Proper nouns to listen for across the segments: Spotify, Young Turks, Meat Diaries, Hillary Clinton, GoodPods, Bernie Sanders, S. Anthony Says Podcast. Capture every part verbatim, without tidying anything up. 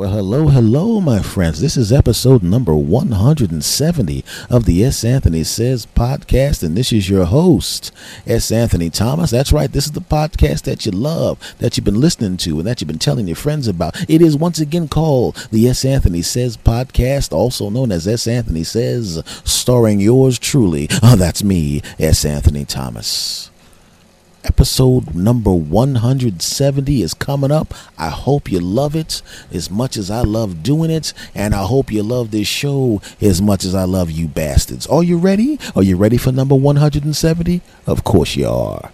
Well, hello, hello, my friends. This is episode number one hundred seventy of the S. Anthony Says Podcast, and this is your host, S. Anthony Thomas. That's right. This is the podcast that you love, that you've been listening to, and that you've been telling your friends about. It is once again called the S. Anthony Says Podcast, also known as S. Anthony Says, starring yours truly. Oh, that's me, S. Anthony Thomas. Episode number one hundred seventy is coming up. I hope you love it as much as I love doing it, and I hope you love this show as much as I love you bastards. Are you ready? Are you ready for number one hundred seventy? Of course you are.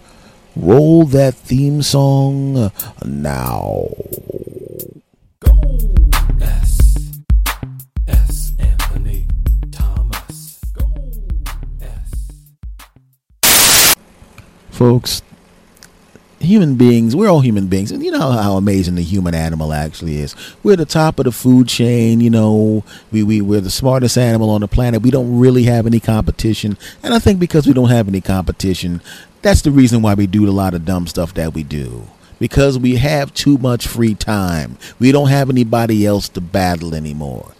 Roll that theme song now. Go. S. S. Anthony Thomas. Go. S. Folks, human beings, we're all human beings. And you know how amazing the human animal actually is. We're the top of the food chain, you know. We, we, we're the smartest animal on the planet. We don't really have any competition. And I think because we don't have any competition, that's the reason why we do a lot of dumb stuff that we do. Because we have too much free time. We don't have anybody else to battle anymore.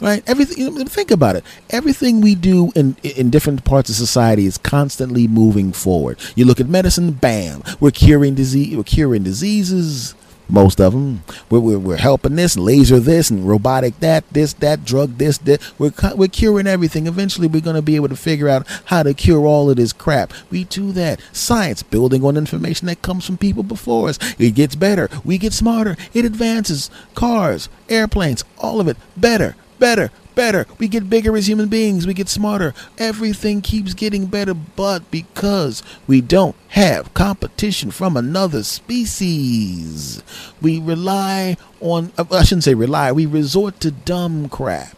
Right? Everything. Think about it. Everything we do in in different parts of society is constantly moving forward. You look at medicine, bam, we're curing disease. We're curing diseases, most of them. We're we're, we're helping this, laser this, and robotic that, this, that drug, this, that. We're we're curing everything. Eventually, we're going to be able to figure out how to cure all of this crap. We do that. Science, building on information that comes from people before us. It gets better. We get smarter. It advances. Cars, airplanes, all of it better. Better, better. We get bigger as human beings. We get smarter. Everything keeps getting better, but because we don't have competition from another species, we rely on, I shouldn't say rely, we resort to dumb crap.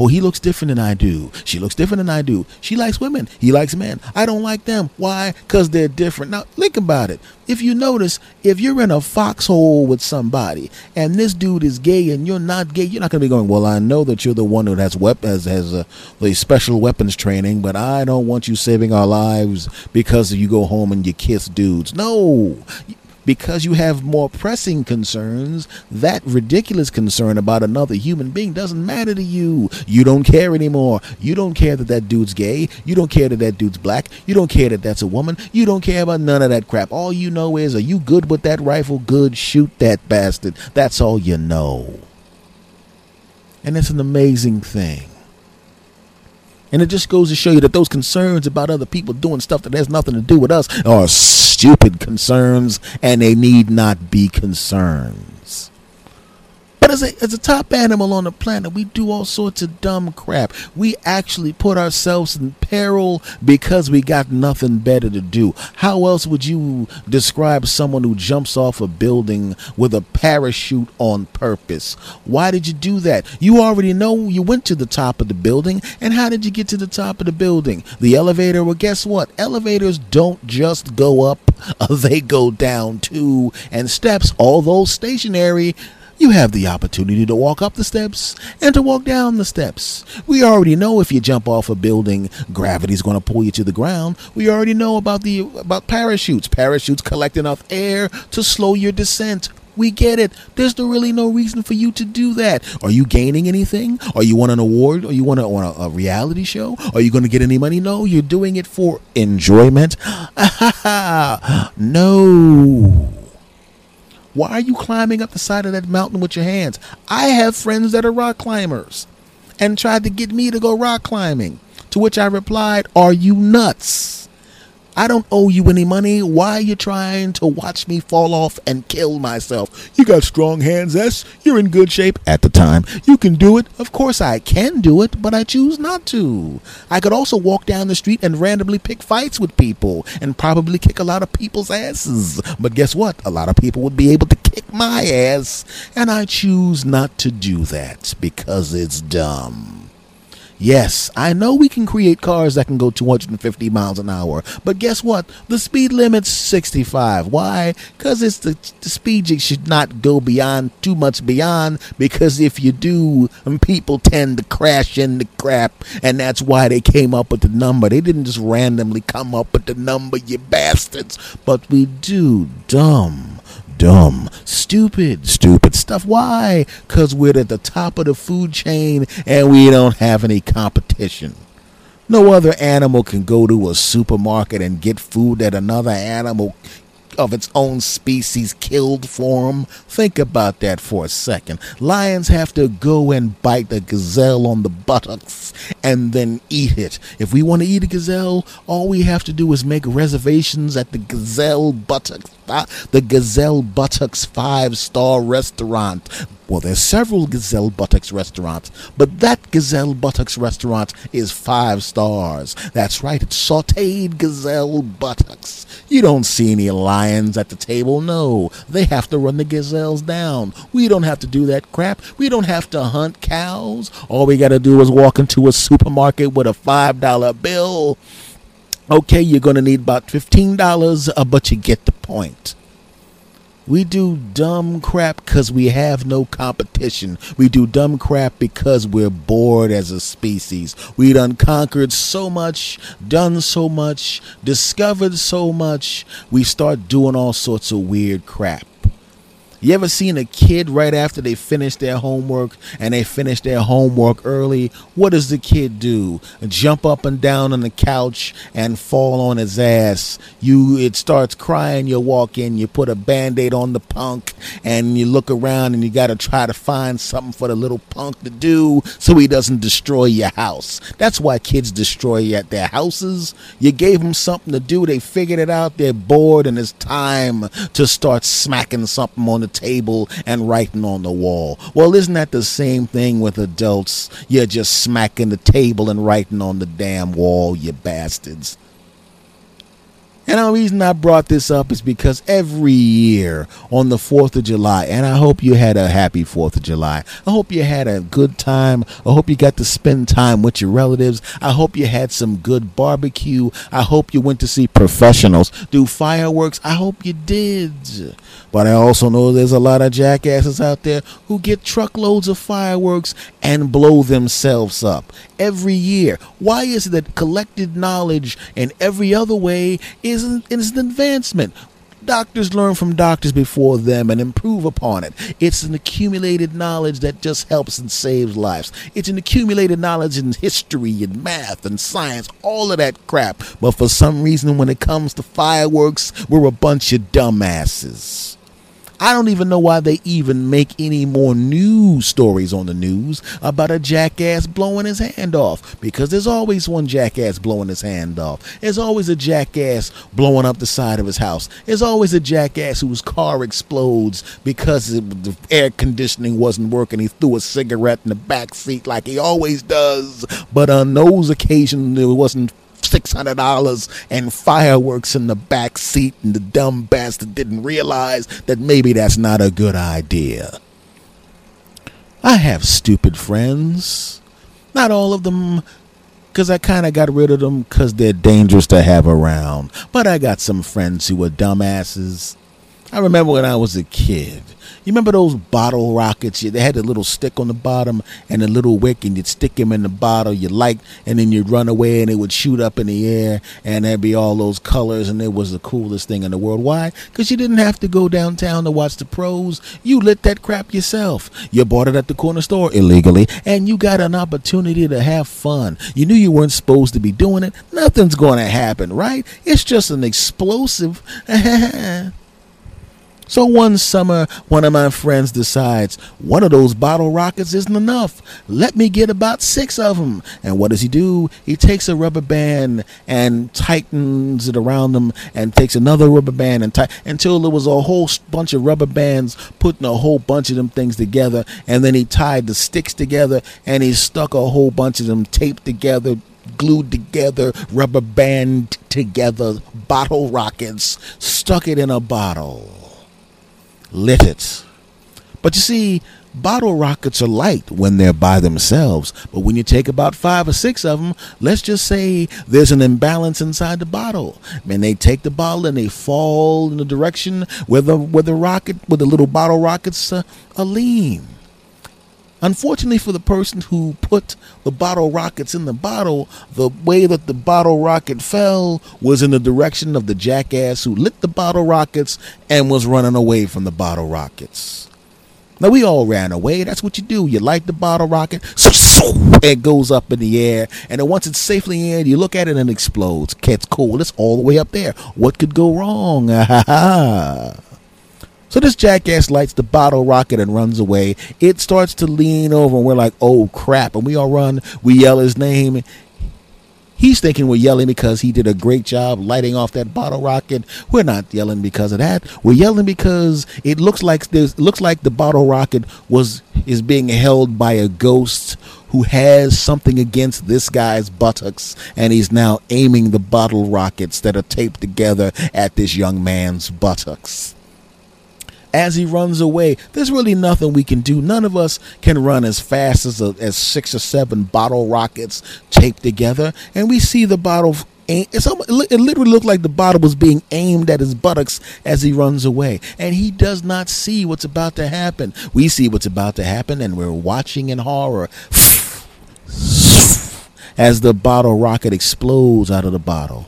Oh, he looks different than I do. She looks different than I do. She likes women. He likes men. I don't like them. Why? Because they're different. Now, think about it. If you notice, if you're in a foxhole with somebody and this dude is gay and you're not gay, you're not going to be going, well, I know that you're the one who has wep- has, has uh, the special weapons training, but I don't want you saving our lives because you go home and you kiss dudes. No. Because you have more pressing concerns, that ridiculous concern about another human being doesn't matter to you. You don't care anymore. You don't care that that dude's gay. You don't care that that dude's black. You don't care that that's a woman. You don't care about none of that crap. All you know is, are you good with that rifle? Good. Shoot that bastard. That's all you know. And it's an amazing thing. And it just goes to show you that those concerns about other people doing stuff that has nothing to do with us are stupid concerns, and they need not be concerns. But as a, as a top animal on the planet, we do all sorts of dumb crap. We actually put ourselves in peril because we got nothing better to do. How else would you describe someone who jumps off a building with a parachute on purpose? Why did you do that? You already know you went to the top of the building. And how did you get to the top of the building? The elevator? Well, guess what? Elevators don't just go up. They go down too. And steps, although stationary, you have the opportunity to walk up the steps and to walk down the steps. We already know if you jump off a building, gravity's going to pull you to the ground. We already know about the about parachutes. Parachutes collect enough air to slow your descent. We get it. There's really no reason for you to do that. Are you gaining anything? Are you want an award? Are you want a, a reality show? Are you going to get any money? No, you're doing it for enjoyment. No. Why are you climbing up the side of that mountain with your hands? I have friends that are rock climbers and tried to get me to go rock climbing, to which I replied, are you nuts? I don't owe you any money. Why are you trying to watch me fall off and kill myself? You got strong hands, S. You're in good shape at the time. You can do it. Of course I can do it, but I choose not to. I could also walk down the street and randomly pick fights with people and probably kick a lot of people's asses. But guess what? A lot of people would be able to kick my ass, and I choose not to do that because it's dumb. Yes, I know we can create cars that can go two hundred fifty miles an hour, but guess what? The speed limit's sixty-five. Why? Because it's the, the speed you should not go beyond, too much beyond, because if you do, people tend to crash into crap, and that's why they came up with the number. They didn't just randomly come up with the number, you bastards. But we do dumb, dumb, stupid, stupid stuff. Why? Because we're at the top of the food chain and we don't have any competition. No other animal can go to a supermarket and get food that another animal of its own species killed for them. Think about that for a second. Lions have to go and bite the gazelle on the buttocks and then eat it. If we want to eat a gazelle, all we have to do is make reservations at the gazelle buttocks, the gazelle buttocks five-star restaurant. Well, there's several Gazelle Buttocks restaurants, but that Gazelle Buttocks restaurant is five stars. That's right, it's sautéed Gazelle Buttocks. You don't see any lions at the table. No, they have to run the gazelles down. We don't have to do that crap. We don't have to hunt cows. All we got to do is walk into a supermarket with a five dollar bill. Okay, you're going to need about fifteen dollars, uh, but you get the point. We do dumb crap because we have no competition. We do dumb crap because we're bored as a species. We've done conquered so much, done so much, discovered so much. We start doing all sorts of weird crap. You ever seen a kid right after they finish their homework and they finish their homework early? What does the kid do? Jump up and down on the couch and fall on his ass. You, it starts crying. You walk in, you put a Band-Aid on the punk and you look around and you got to try to find something for the little punk to do so he doesn't destroy your house. That's why kids destroy their houses. You gave them something to do. They figured it out. They're bored and it's time to start smacking something on the table and writing on the wall. Well, isn't that the same thing with adults? You're just smacking the table and writing on the damn wall, you bastards. And the reason I brought this up is because every year on the fourth of July, and I hope you had a happy fourth of July. I hope you had a good time. I hope you got to spend time with your relatives. I hope you had some good barbecue. I hope you went to see professionals do fireworks. I hope you did. But I also know there's a lot of jackasses out there who get truckloads of fireworks and blow themselves up every year. Why is it that collected knowledge in every other way is It's an advancement? Doctors learn from doctors before them and improve upon it. It's an accumulated knowledge that just helps and saves lives. It's an accumulated knowledge in history and math and science, all of that crap. But for some reason, when it comes to fireworks, we're a bunch of dumbasses. I don't even know why they even make any more news stories on the news about a jackass blowing his hand off, because there's always one jackass blowing his hand off. There's always a jackass blowing up the side of his house. There's always a jackass whose car explodes because the air conditioning wasn't working. He threw a cigarette in the back seat like he always does. But on those occasions, it wasn't six hundred dollars and fireworks in the back seat, and the dumb bastard didn't realize that maybe that's not a good idea. I have stupid friends. Not all of them, because I kind of got rid of them because they're dangerous to have around. But I got some friends who were dumbasses. I remember when I was a kid. You remember those bottle rockets? They had a little stick on the bottom and a little wick, and you'd stick them in the bottle, you light, and then you'd run away, and it would shoot up in the air, and there'd be all those colors, and it was the coolest thing in the world. Why? Because you didn't have to go downtown to watch the pros. You lit that crap yourself. You bought it at the corner store illegally, and you got an opportunity to have fun. You knew you weren't supposed to be doing it. Nothing's going to happen, right? It's just an explosive. So one summer, one of my friends decides one of those bottle rockets isn't enough. Let me get about six of them. And what does he do? He takes a rubber band and tightens it around him, and takes another rubber band and tight until there was a whole bunch of rubber bands putting a whole bunch of them things together. And then he tied the sticks together, and he stuck a whole bunch of them taped together, glued together, rubber band together, bottle rockets, stuck it in a bottle. Lit it. But you see, bottle rockets are light when they're by themselves, but when you take about five or six of them, let's just say there's an imbalance inside the bottle, and they take the bottle and they fall in the direction where the where the rocket where the little bottle rockets uh, are lean. Unfortunately for the person who put the bottle rockets in the bottle, the way that the bottle rocket fell was in the direction of the jackass who lit the bottle rockets and was running away from the bottle rockets. Now, we all ran away. That's what you do. You light the bottle rocket. It goes up in the air. And then once it's safely in, you look at it and it explodes. Cat's cold. It's all the way up there. What could go wrong? Ha ha ha. So this jackass lights the bottle rocket and runs away. It starts to lean over, and we're like, oh, crap. And we all run. We yell his name. He's thinking we're yelling because he did a great job lighting off that bottle rocket. We're not yelling because of that. We're yelling because it looks like there's, it looks like the bottle rocket was is being held by a ghost who has something against this guy's buttocks, and he's now aiming the bottle rockets that are taped together at this young man's buttocks. As he runs away, there's really nothing we can do. None of us can run as fast as a, as six or seven bottle rockets taped together. And we see the bottle. It's almost, it literally looked like the bottle was being aimed at his buttocks as he runs away. And he does not see what's about to happen. We see what's about to happen, and we're watching in horror as the bottle rocket explodes out of the bottle.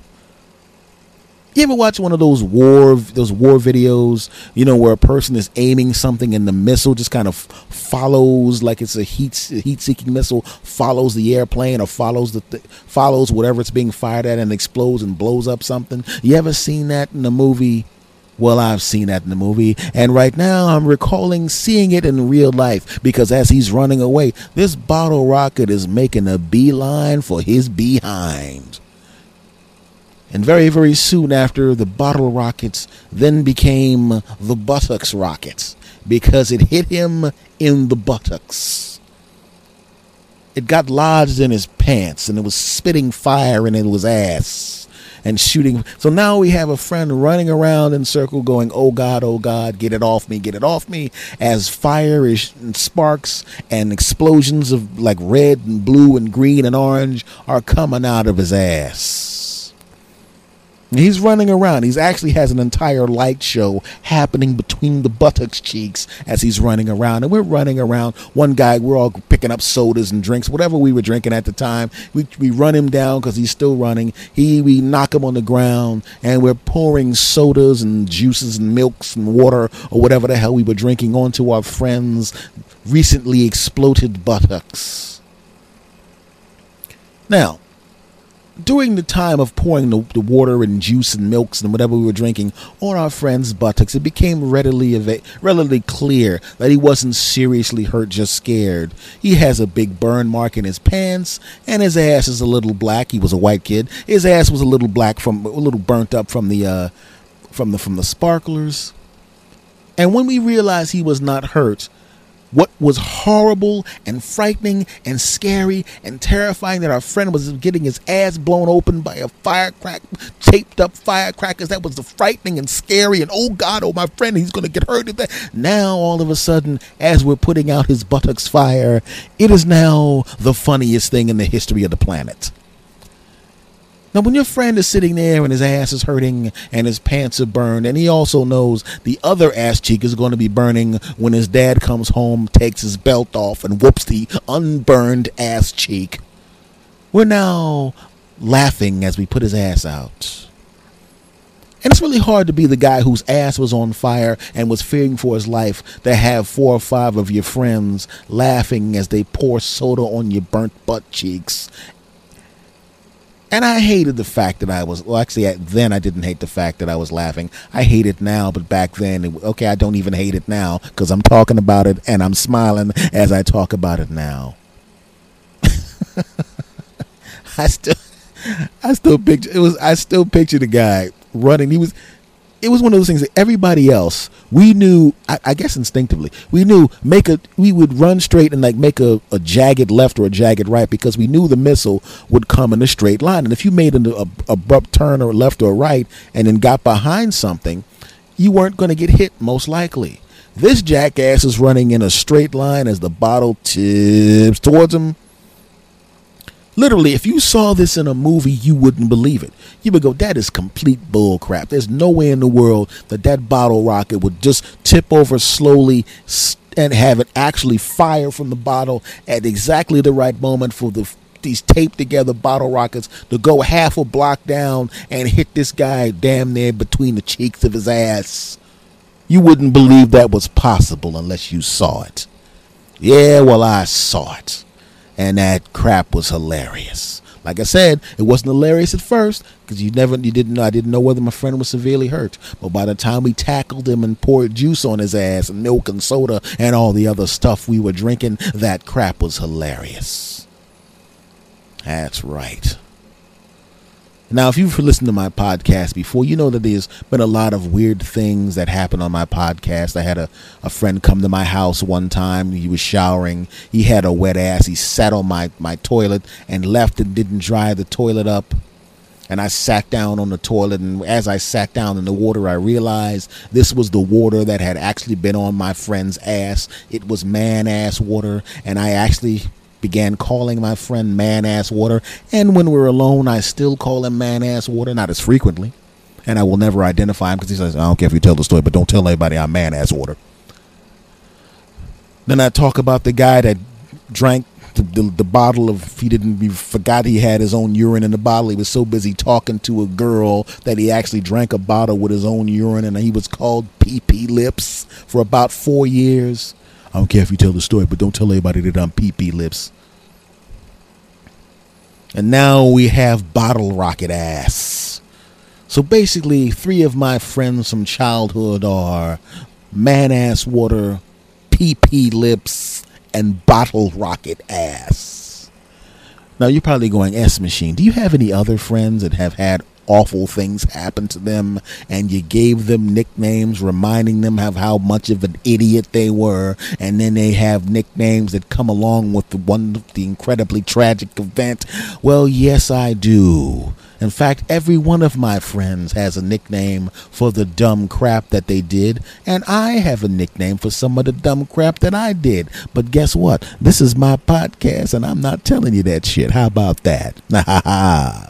You ever watch one of those war those war videos, you know, where a person is aiming something and the missile just kind of follows, like it's a heat heat seeking missile, follows the airplane or follows the th- follows whatever it's being fired at and explodes and blows up something? You ever seen that in a movie? Well, I've seen that in the movie, and right now I'm recalling seeing it in real life, because as he's running away, this bottle rocket is making a beeline for his behind. And very, very soon after, the bottle rockets then became the buttocks rockets, because it hit him in the buttocks. It got lodged in his pants, and it was spitting fire in his ass and shooting. So now we have a friend running around in circle going, oh, God, oh, God, get it off me, get it off me, as fire is, and sparks and explosions of like red and blue and green and orange are coming out of his ass. He's running around. He actually has an entire light show happening between the buttocks cheeks as he's running around. And we're running around. One guy, we're all picking up sodas and drinks, whatever we were drinking at the time. We we run him down because he's still running. He We knock him on the ground, and we're pouring sodas and juices and milks and water or whatever the hell we were drinking onto our friend's recently exploded buttocks. Now, during the time of pouring the, the water and juice and milks and whatever we were drinking on our friend's buttocks, it became readily eva- relatively clear that he wasn't seriously hurt, just scared. He has a big burn mark in his pants, and his ass is a little black. He was a white kid. His ass was a little black from a little burnt up from the uh, from the from the sparklers. And when we realized he was not hurt, what was horrible and frightening and scary and terrifying that our friend was getting his ass blown open by a firecracker, taped up firecrackers. That was the frightening and scary and, oh, God, oh, my friend, he's going to get hurt. Now, all of a sudden, as we're putting out his buttocks fire, it is now the funniest thing in the history of the planet. Now, when your friend is sitting there and his ass is hurting and his pants are burned, and he also knows the other ass cheek is going to be burning when his dad comes home, takes his belt off, and whoops the unburned ass cheek, we're now laughing as we put his ass out. And it's really hard to be the guy whose ass was on fire and was fearing for his life to have four or five of your friends laughing as they pour soda on your burnt butt cheeks. And I hated the fact that I was, well, actually, then I didn't hate the fact that I was laughing. I hate it now, but back then, it, okay, I don't even hate it now, because I'm talking about it and I'm smiling as I talk about it now. I still, I still picture, it was, I still picture the guy running. He was, it was one of those things that everybody else, we knew, I, I guess instinctively, we knew make a, we would run straight and like make a, a jagged left or a jagged right, because we knew the missile would come in a straight line. And if you made an a, abrupt turn or left or right and then got behind something, you weren't going to get hit most likely. This jackass is running in a straight line as the bottle tips towards him. Literally, if you saw this in a movie, you wouldn't believe it. You would go, that is complete bull crap. There's no way in the world that that bottle rocket would just tip over slowly, st- and have it actually fire from the bottle at exactly the right moment for the these taped together bottle rockets to go half a block down and hit this guy damn near between the cheeks of his ass. You wouldn't believe that was possible unless you saw it. Yeah, well, I saw it. And that crap was hilarious. Like I said, it wasn't hilarious at first because you never, you didn't know. I didn't know whether my friend was severely hurt. But by the time we tackled him and poured juice on his ass and milk and soda and all the other stuff we were drinking, that crap was hilarious. That's right. Now, if you've listened to my podcast before, you know that there's been a lot of weird things that happen on my podcast. I had a, a friend come to my house one time. He was showering. He had a wet ass. He sat on my, my toilet and left and didn't dry the toilet up. And I sat down on the toilet. And as I sat down in the water, I realized this was the water that had actually been on my friend's ass. It was man-ass water. And I actually began calling my friend man-ass water, and when we're alone, I still call him man-ass water, not as frequently, and I will never identify him because he says, I don't care if you tell the story, but don't tell anybody I'm man-ass water. Then I talk about the guy that drank the, the, the bottle of, he didn't, he forgot he had his own urine in the bottle. He was so busy talking to a girl that he actually drank a bottle with his own urine, and he was called P P Lips for about four years. I don't care if you tell the story, but don't tell anybody that I'm P P Lips. And now we have Bottle Rocket Ass. So basically, three of my friends from childhood are Man Ass Water, P P Lips, and Bottle Rocket Ass. Now you're probably going, S Machine, do you have any other friends that have had awful things happen to them and you gave them nicknames reminding them of how much of an idiot they were, and then they have nicknames that come along with the one the incredibly tragic event? Well, yes, I do. In fact, every one of my friends has a nickname for the dumb crap that they did, and I have a nickname for some of the dumb crap that I did. But guess what? This is my podcast and I'm not telling you that shit. How about that? Ha ha ha.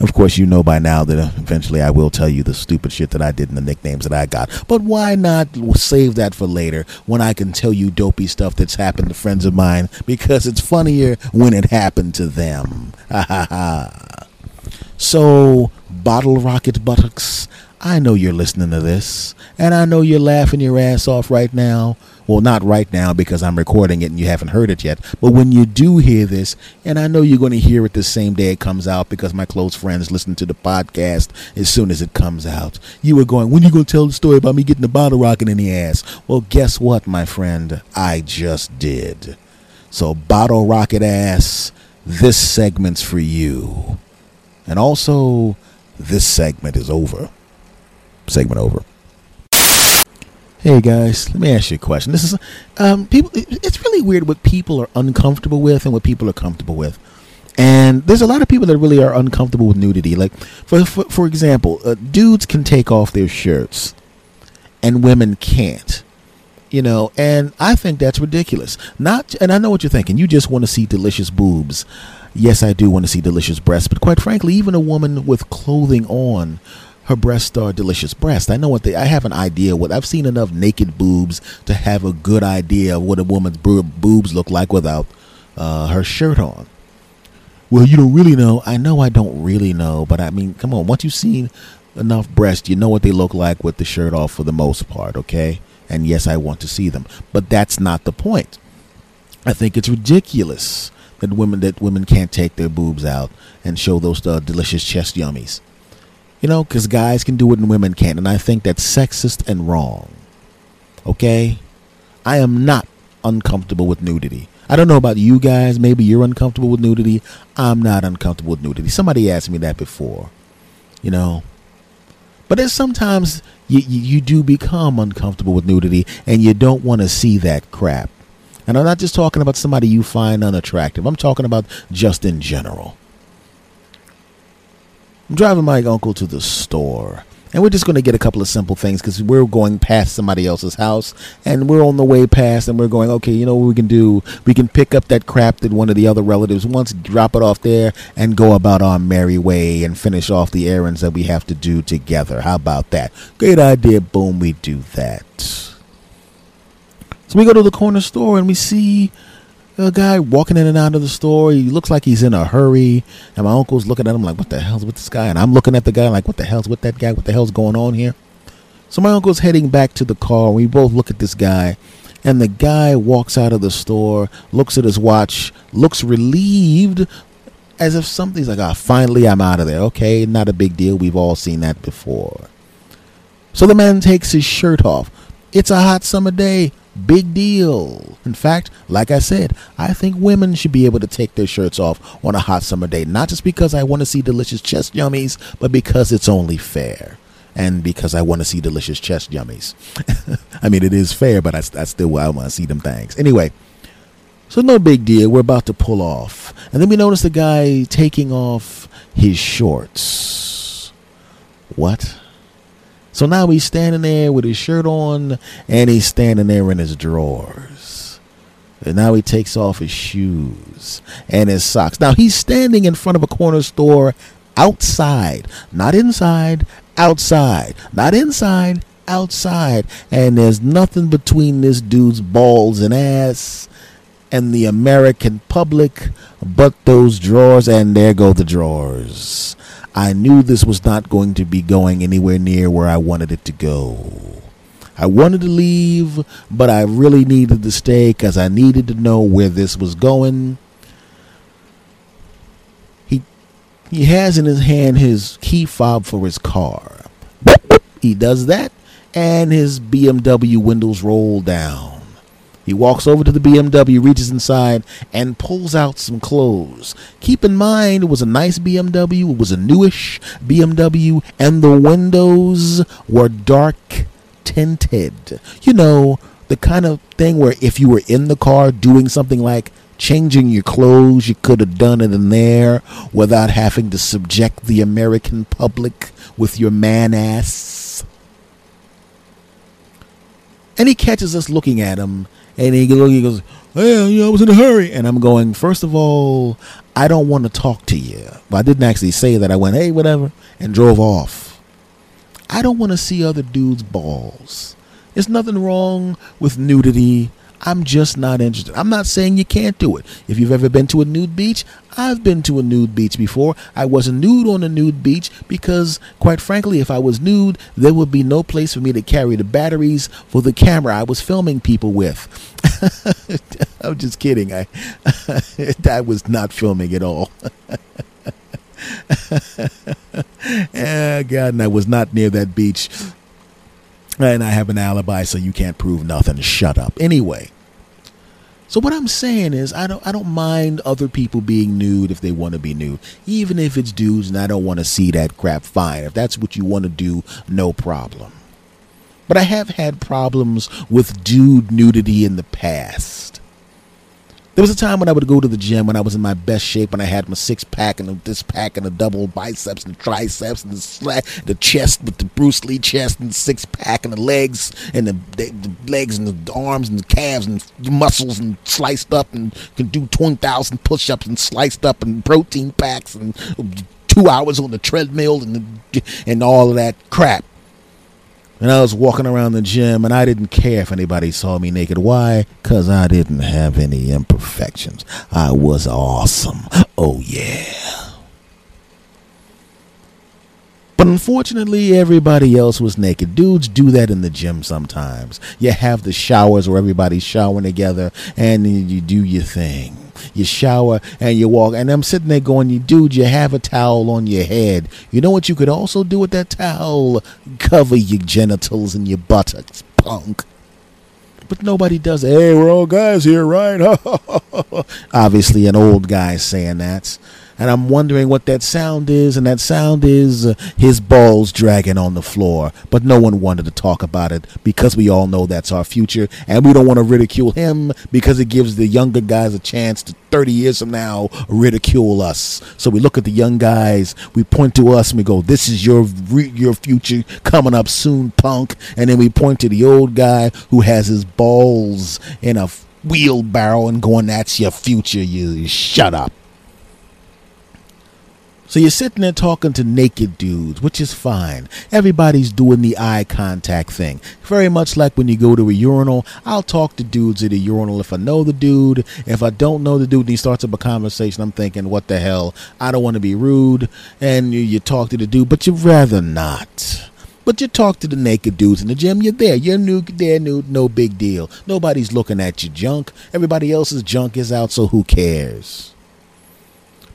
Of course, you know by now that eventually I will tell you the stupid shit that I did and the nicknames that I got. But why not save that for later when I can tell you dopey stuff that's happened to friends of mine, because it's funnier when it happened to them. So, Bottle Rocket Buttocks, I know you're listening to this, and I know you're laughing your ass off right now. Well, not right now because I'm recording it and you haven't heard it yet. But when you do hear this, and I know you're going to hear it the same day it comes out because my close friends listen to the podcast as soon as it comes out. You were going, when are you going to tell the story about me getting a bottle rocket in the ass? Well, guess what, my friend? I just did. So, Bottle Rocket Ass, this segment's for you. And also, this segment is over. Segment over. Hey guys, let me ask you a question. This is um, people. It's really weird what people are uncomfortable with and what people are comfortable with. And there's a lot of people that really are uncomfortable with nudity. Like, for for, for example, uh, dudes can take off their shirts, and women can't. You know, and I think that's ridiculous. Not, and I know what you're thinking. You just want to see delicious boobs. Yes, I do want to see delicious breasts. But quite frankly, even a woman with clothing on, her breasts are delicious breasts. I know what they, I have an idea what, I've seen enough naked boobs to have a good idea of what a woman's boobs look like without uh, her shirt on. Well, you don't really know. I know I don't really know, but I mean, come on. Once you've seen enough breasts, you know what they look like with the shirt off for the most part, okay? And yes, I want to see them, but that's not the point. I think it's ridiculous that women, that women can't take their boobs out and show those uh, delicious chest yummies. You know, because guys can do it and women can't. And I think that's sexist and wrong. Okay? I am not uncomfortable with nudity. I don't know about you guys. Maybe you're uncomfortable with nudity. I'm not uncomfortable with nudity. Somebody asked me that before. You know? But there's sometimes you, you, you do become uncomfortable with nudity. And you don't want to see that crap. And I'm not just talking about somebody you find unattractive. I'm talking about just in general. I'm driving my uncle to the store, and we're just going to get a couple of simple things because we're going past somebody else's house, and we're on the way past, and we're going, okay, you know what we can do? We can pick up that crap that one of the other relatives wants, drop it off there, and go about our merry way and finish off the errands that we have to do together. How about that? Great idea. Boom, we do that. So we go to the corner store and we see a guy walking in and out of the store. He looks like he's in a hurry. And my uncle's looking at him like, what the hell's with this guy? And I'm looking at the guy like, what the hell's with that guy? What the hell's going on here? So my uncle's heading back to the car. We both look at this guy. And the guy walks out of the store, looks at his watch, looks relieved, as if something's like, ah, finally I'm out of there. Okay, not a big deal. We've all seen that before. So the man takes his shirt off. It's a hot summer day. Big deal. In fact, like I said, I think women should be able to take their shirts off on a hot summer day. Not just because I want to see delicious chest yummies, but because it's only fair. And because I want to see delicious chest yummies. I mean, it is fair, but I, I still I want to see them things. Anyway, so no big deal. We're about to pull off. And then we notice the guy taking off his shorts. What? So now he's standing there with his shirt on, and he's standing there in his drawers. And now he takes off his shoes and his socks. Now he's standing in front of a corner store outside, not inside. Outside, not inside, outside. And there's nothing between this dude's balls and ass and the American public but those drawers. And there go the drawers. I knew this was not going to be going anywhere near where I wanted it to go. I wanted to leave, but I really needed to stay because I needed to know where this was going. He has in his hand his key fob for his car. He does that, and his B M W windows roll down. He walks over to the B M W, reaches inside, and pulls out some clothes. Keep in mind, it was a nice B M W. It was a newish B M W, and the windows were dark tinted. You know, the kind of thing where if you were in the car doing something like changing your clothes, you could have done it in there without having to subject the American public with your man ass. And he catches us looking at him, and he goes, well, you know, I was in a hurry. And I'm going, first of all, I don't want to talk to you. But I didn't actually say that. I went, hey, whatever, and drove off. I don't want to see other dudes' balls. There's nothing wrong with nudity. I'm just not interested. I'm not saying you can't do it. If you've ever been to a nude beach, I've been to a nude beach before. I wasn't nude on a nude beach because, quite frankly, if I was nude, there would be no place for me to carry the batteries for the camera I was filming people with. I'm just kidding. I, I was not filming at all. Oh, God, and I was not near that beach. And I have an alibi, so you can't prove nothing. Shut up. Anyway, so what I'm saying is I don't I don't mind other people being nude if they want to be nude, even if it's dudes and I don't want to see that crap. Fine. If that's what you want to do, no problem. But I have had problems with dude nudity in the past. There was a time when I would go to the gym when I was in my best shape, when I had my six pack and this pack and the double biceps and the triceps and the, slack, the chest with the Bruce Lee chest and the six pack and the legs and the, the, the legs and the arms and the calves and the muscles and sliced up and can do ten thousand push-ups and sliced up and protein packs and two hours on the treadmill and the, and all of that crap. And I was walking around the gym, and I didn't care if anybody saw me naked. Why? Because I didn't have any imperfections. I was awesome. Oh, yeah. But unfortunately, everybody else was naked. Dudes do that in the gym sometimes. You have the showers where everybody's showering together, and you do your thing. You shower and you walk, and I'm sitting there going, "You dude, you have a towel on your head. You know what you could also do with that towel? Cover your genitals and your buttocks, punk." But nobody does. Hey, we're all guys here, right? Obviously, an old guy saying that, and I'm wondering what that sound is, and that sound is uh, his balls dragging on the floor. But no one wanted to talk about it because we all know that's our future, and we don't want to ridicule him because it gives the younger guys a chance to thirty years from now ridicule us. So we look at the young guys, we point to us, and we go, "This is your re- your future coming up soon, punk." And then we point to the old guy who has his balls in a wheelbarrow and going, "That's your future. You shut up." So you're sitting there talking to naked dudes, which is fine. Everybody's doing the eye contact thing. Very much like when you go to a urinal. I'll talk to dudes at a urinal if I know the dude. If I don't know the dude and he starts up a conversation, I'm thinking, what the hell? I don't want to be rude. And you, you talk to the dude, but you'd rather not. But you talk to the naked dudes in the gym. You're there. You're nude. They're nude. No big deal. Nobody's looking at your junk. Everybody else's junk is out, so who cares?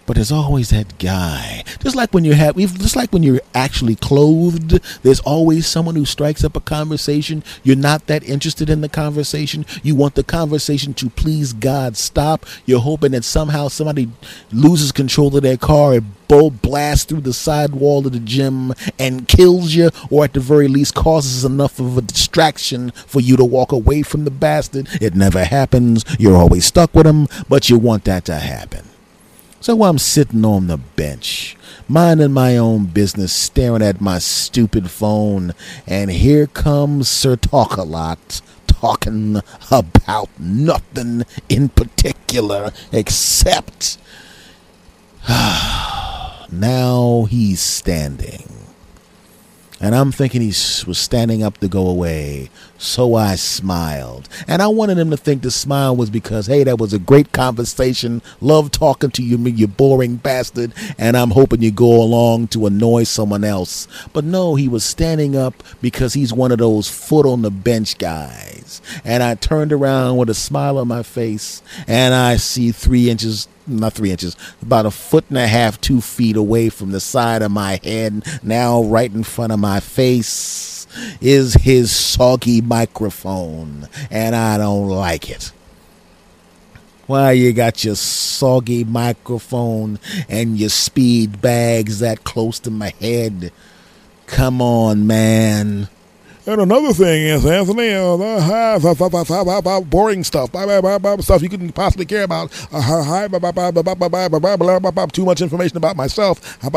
But there's always that guy. Just like when you have, just like when you're actually clothed, there's always someone who strikes up a conversation. You're not that interested in the conversation. You want the conversation to please God stop. You're hoping that somehow somebody loses control of their car and bull blasts through the sidewall of the gym and kills you, or at the very least causes enough of a distraction for you to walk away from the bastard. It never happens. You're always stuck with him, but you want that to happen. So I'm sitting on the bench, minding my own business, staring at my stupid phone, and here comes Sir Talk-A-Lot talking about nothing in particular except now he's standing. And I'm thinking he was standing up to go away. So I smiled. And I wanted him to think the smile was because, hey, that was a great conversation. Love talking to you, you boring bastard. And I'm hoping you go along to annoy someone else. But no, he was standing up because he's one of those foot on the bench guys. And I turned around with a smile on my face. And I see three inches. Not three inches, about a foot and a half, two feet away from the side of my head, now right in front of my face, is his soggy microphone, and I don't like it. Why you got your soggy microphone and your speed bags that close to my head? Come on, man. And another thing is, Anthony, uh, boring stuff, stuff you couldn't possibly care about. Too much information about myself. And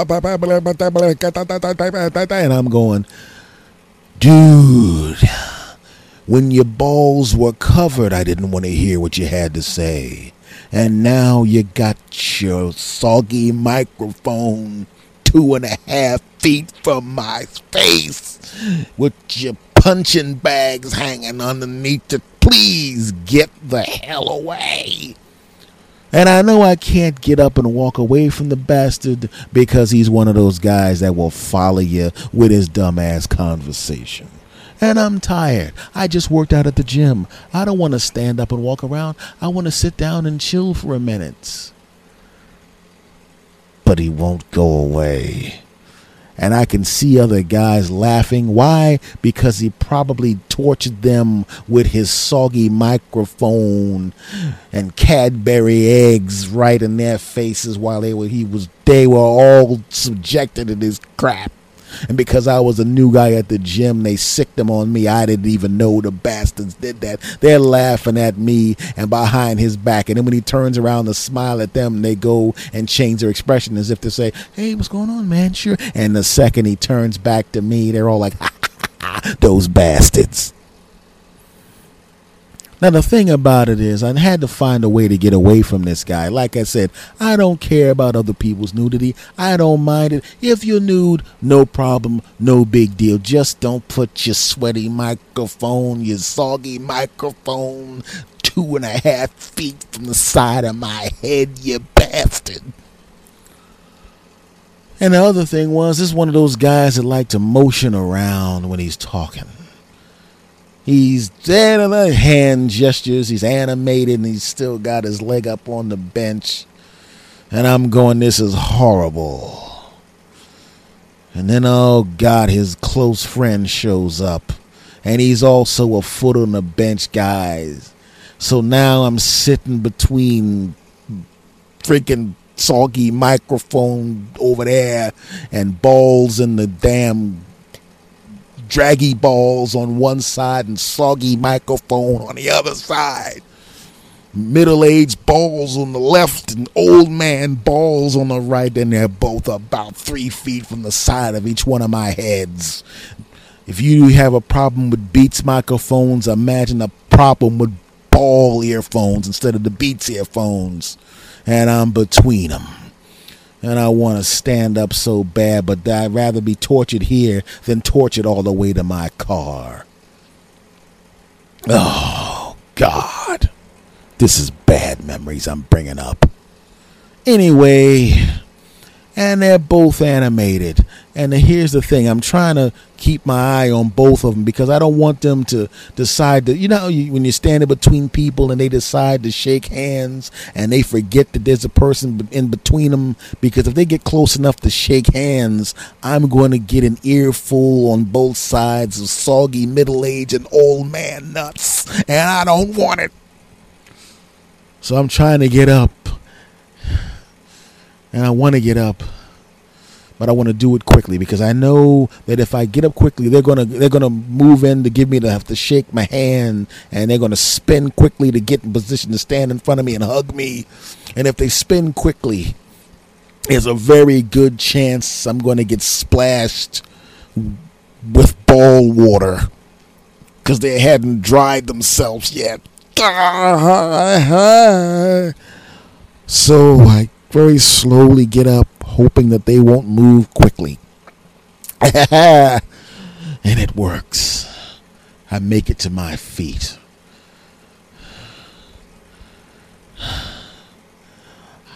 I'm going, dude, when your balls were covered, I didn't want to hear what you had to say. And now you got your soggy microphone two and a half feet from my face with your punching bags hanging underneath it. Please get the hell away. And I know I can't get up and walk away from the bastard because he's one of those guys that will follow you with his dumbass conversation. And I'm tired. I just worked out at the gym. I don't want to stand up and walk around. I want to sit down and chill for a minute. But he won't go away. And I can see other guys laughing. Why? Because he probably tortured them with his soggy microphone and Cadbury eggs right in their faces while they were he was they were all subjected to this crap. And because I was a new guy at the gym, they sicked them on me. I didn't even know the bastards did that. They're laughing at me and behind his back. And then when he turns around to smile at them, they go and change their expression as if to say, hey, what's going on, man? Sure. And the second he turns back to me, they're all like, ha, ha, ha, those bastards. Now, the thing about it is I had to find a way to get away from this guy. Like I said, I don't care about other people's nudity. I don't mind it. If you're nude, no problem, no big deal. Just don't put your sweaty microphone, your soggy microphone, two and a half feet from the side of my head, you bastard. And the other thing was, this is one of those guys that like to motion around when he's talking. He's dead in the hand gestures. He's animated and he's still got his leg up on the bench. And I'm going, this is horrible. And then, oh, God, his close friend shows up. And he's also a foot on the bench, guys. So now I'm sitting between freaking soggy microphone over there and balls in the damn draggy balls on one side and soggy microphone on the other side. Middle-aged balls on the left and old man balls on the right, and they're both about three feet from the side of each one of my heads. If you have a problem with Beats microphones, imagine a problem with ball earphones instead of the Beats earphones. And I'm between them. And I want to stand up so bad, but I'd rather be tortured here than tortured all the way to my car. Oh, God. This is bad memories I'm bringing up. Anyway, and they're both animated. And here's the thing. I'm trying to keep my eye on both of them because I don't want them to decide that, you know, you, when you're standing between people and they decide to shake hands and they forget that there's a person in between them, because if they get close enough to shake hands, I'm going to get an earful on both sides of soggy middle-aged and old man nuts, and I don't want it. So I'm trying to get up. And I want to get up, but I want to do it quickly because I know that if I get up quickly, they're gonna they're gonna move in to give me to have to shake my hand, and they're gonna spin quickly to get in position to stand in front of me and hug me. And if they spin quickly, there's a very good chance I'm gonna get splashed with ball water because they hadn't dried themselves yet. So I very slowly get up, hoping that they won't move quickly. And it works. I make it to my feet.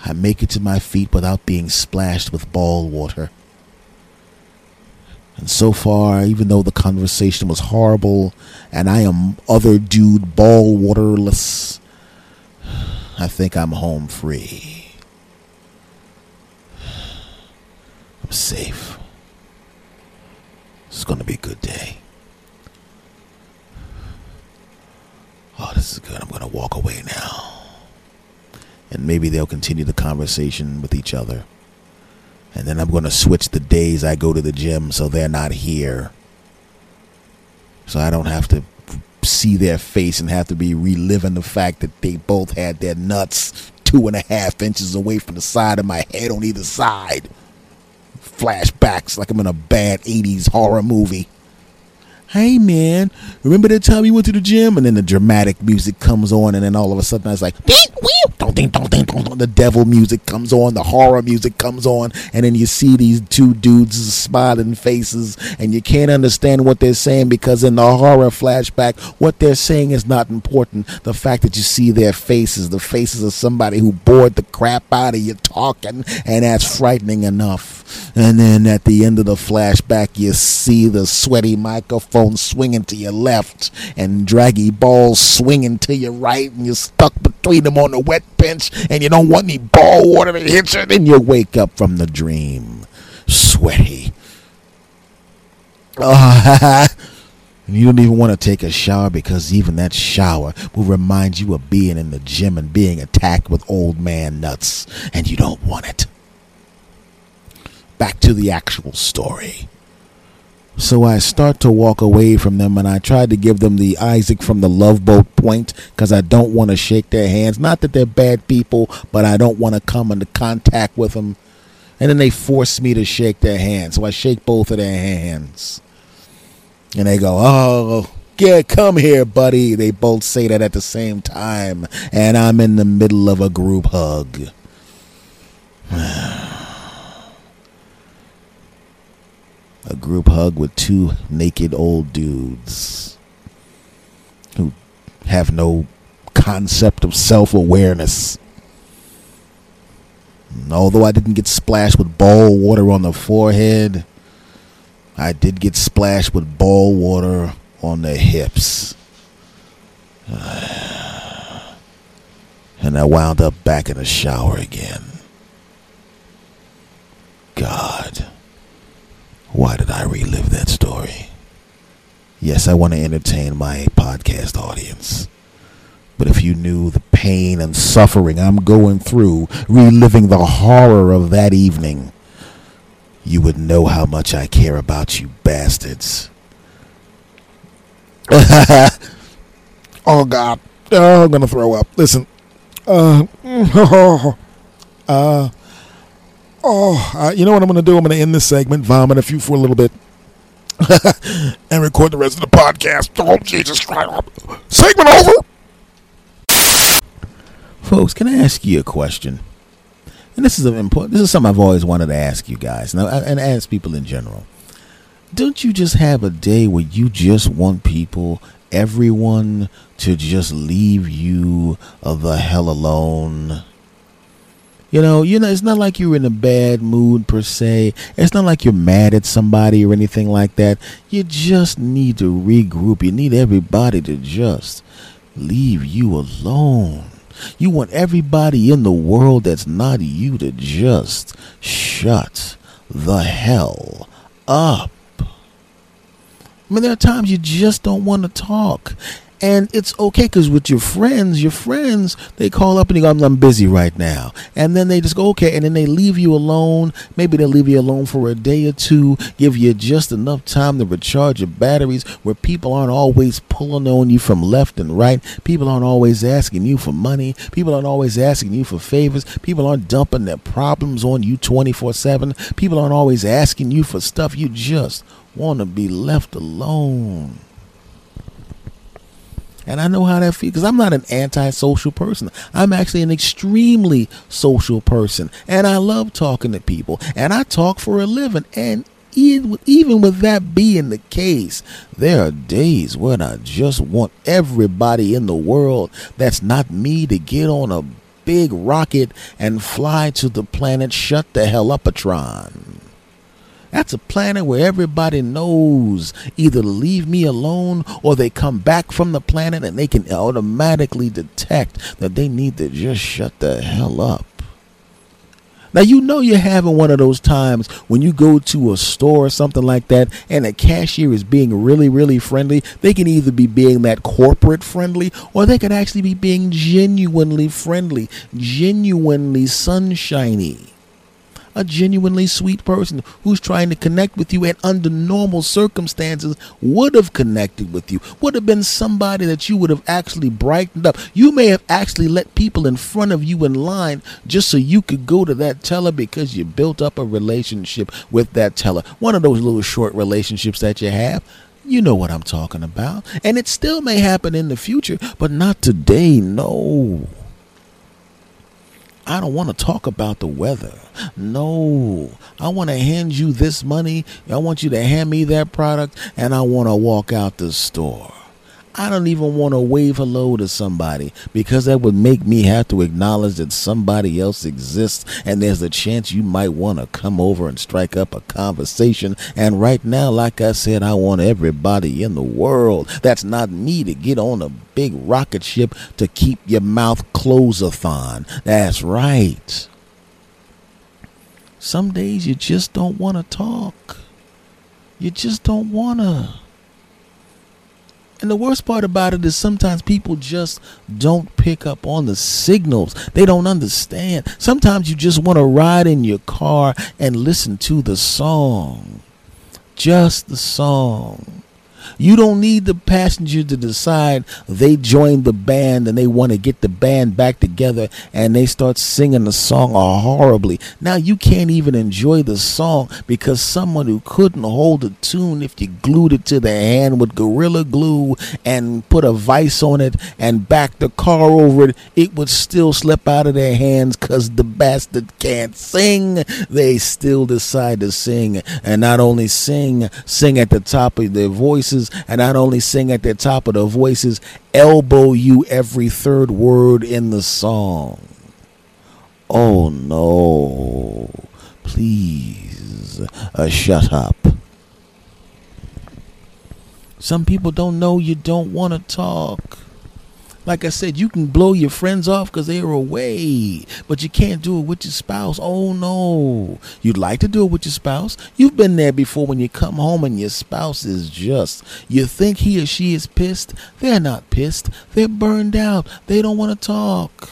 I make it to my feet without being splashed with ball water. And so far, even though the conversation was horrible, and I am other dude ball waterless, I think I'm home free. I'm safe. It's going to be a good day. Oh, this is good. I'm going to walk away now. And maybe they'll continue the conversation with each other. And then I'm going to switch the days I go to the gym so they're not here. So I don't have to see their face and have to be reliving the fact that they both had their nuts two and a half inches away from the side of my head on either side. Flashbacks like I'm in a bad eighties horror movie. Hey man, remember that time you went to the gym? And then the dramatic music comes on, and then all of a sudden I was like, the devil music comes on, the horror music comes on, and then you see these two dudes smiling faces, and you can't understand what they're saying because in the horror flashback, what they're saying is not important. The fact that you see their faces, the faces of somebody who bored the crap out of you talking, and that's frightening enough. And then at the end of the flashback, you see the sweaty microphone swinging to your left and draggy balls swinging to your right, and you're stuck between them on the wet bench, and you don't want any ball water to hit you. Then you wake up from the dream sweaty, oh, and you don't even want to take a shower because even that shower will remind you of being in the gym and being attacked with old man nuts, and you don't want it. Back to the actual story. So I start to walk away from them, and I try to give them the Isaac from the Love Boat point because I don't want to shake their hands. Not that they're bad people, but I don't want to come into contact with them. And then they force me to shake their hands. So I shake both of their hands. And they go, oh, yeah, come here, buddy. They both say that at the same time. And I'm in the middle of a group hug. A group hug with two naked old dudes who have no concept of self-awareness. And although I didn't get splashed with ball water on the forehead, I did get splashed with ball water on the hips. And I wound up back in the shower again. God. Why did I relive that story? Yes, I want to entertain my podcast audience. But if you knew the pain and suffering I'm going through, reliving the horror of that evening, you would know how much I care about you bastards. Oh, God. Oh, I'm going to throw up. Listen. Uh, uh, Oh, uh, you know what I'm going to do? I'm going to end this segment, vomit a few for a little bit, and record the rest of the podcast. Oh, Jesus Christ. Segment over. Folks, can I ask you a question? this is an important, this is something I've always wanted to ask you guys, now, and ask people in general. Don't you just have a day where you just want people, everyone, to just leave you the hell alone? You know, you know, it's not like you're in a bad mood per se. It's not like you're mad at somebody or anything like that. You just need to regroup. You need everybody to just leave you alone. You want everybody in the world that's not you to just shut the hell up. I mean, there are times you just don't want to talk. And it's okay, because with your friends, your friends, they call up and they go, I'm, I'm busy right now. And then they just go, okay. And then they leave you alone. Maybe they'll leave you alone for a day or two, give you just enough time to recharge your batteries, where people aren't always pulling on you from left and right. People aren't always asking you for money. People aren't always asking you for favors. People aren't dumping their problems on you twenty-four seven. People aren't always asking you for stuff. You just want to be left alone. And I know how that feels, because I'm not an antisocial person. I'm actually an extremely social person. And I love talking to people. And I talk for a living. And even with that being the case, there are days when I just want everybody in the world that's not me to get on a big rocket and fly to the planet Shut the Hell Upatron. That's a planet where everybody knows either leave me alone, or they come back from the planet and they can automatically detect that they need to just shut the hell up. Now, you know you're having one of those times when you go to a store or something like that, and the cashier is being really, really friendly. They can either be being that corporate friendly, or they can actually be being genuinely friendly, genuinely sunshiny. A genuinely sweet person who's trying to connect with you, and under normal circumstances would have connected with you, would have been somebody that you would have actually brightened up. You may have actually let people in front of you in line just so you could go to that teller, because you built up a relationship with that teller. One of those little short relationships that you have. You know what I'm talking about. And it still may happen in the future, but not today. No. I don't want to talk about the weather. No, I want to hand you this money. I want you to hand me that product, and I want to walk out the store. I don't even want to wave hello to somebody, because that would make me have to acknowledge that somebody else exists, and there's a chance you might want to come over and strike up a conversation. And right now, like I said, I want everybody in the world that's not me to get on a big rocket ship to keep your mouth close-a-thon. That's right. Some days you just don't want to talk. You just don't want to. And the worst part about it is sometimes people just don't pick up on the signals. They don't understand. Sometimes you just want to ride in your car and listen to the song. Just the song. You don't need the passenger to decide they joined the band and they want to get the band back together, and they start singing the song horribly. Now you can't even enjoy the song, because someone who couldn't hold a tune, if you glued it to their hand with Gorilla Glue and put a vise on it and backed the car over it, it would still slip out of their hands, because the bastard can't sing. They still decide to sing, and not only sing, sing at the top of their voices. And not only sing at the top of their voices, elbow you every third word in the song. Oh no, please uh, shut up. Some people don't know you don't want to talk. Like I said, you can blow your friends off because they are away, but you can't do it with your spouse. Oh, no. You'd like to do it with your spouse. You've been there before when you come home and your spouse is just. You think he or she is pissed. They're not pissed. They're burned out. They don't want to talk.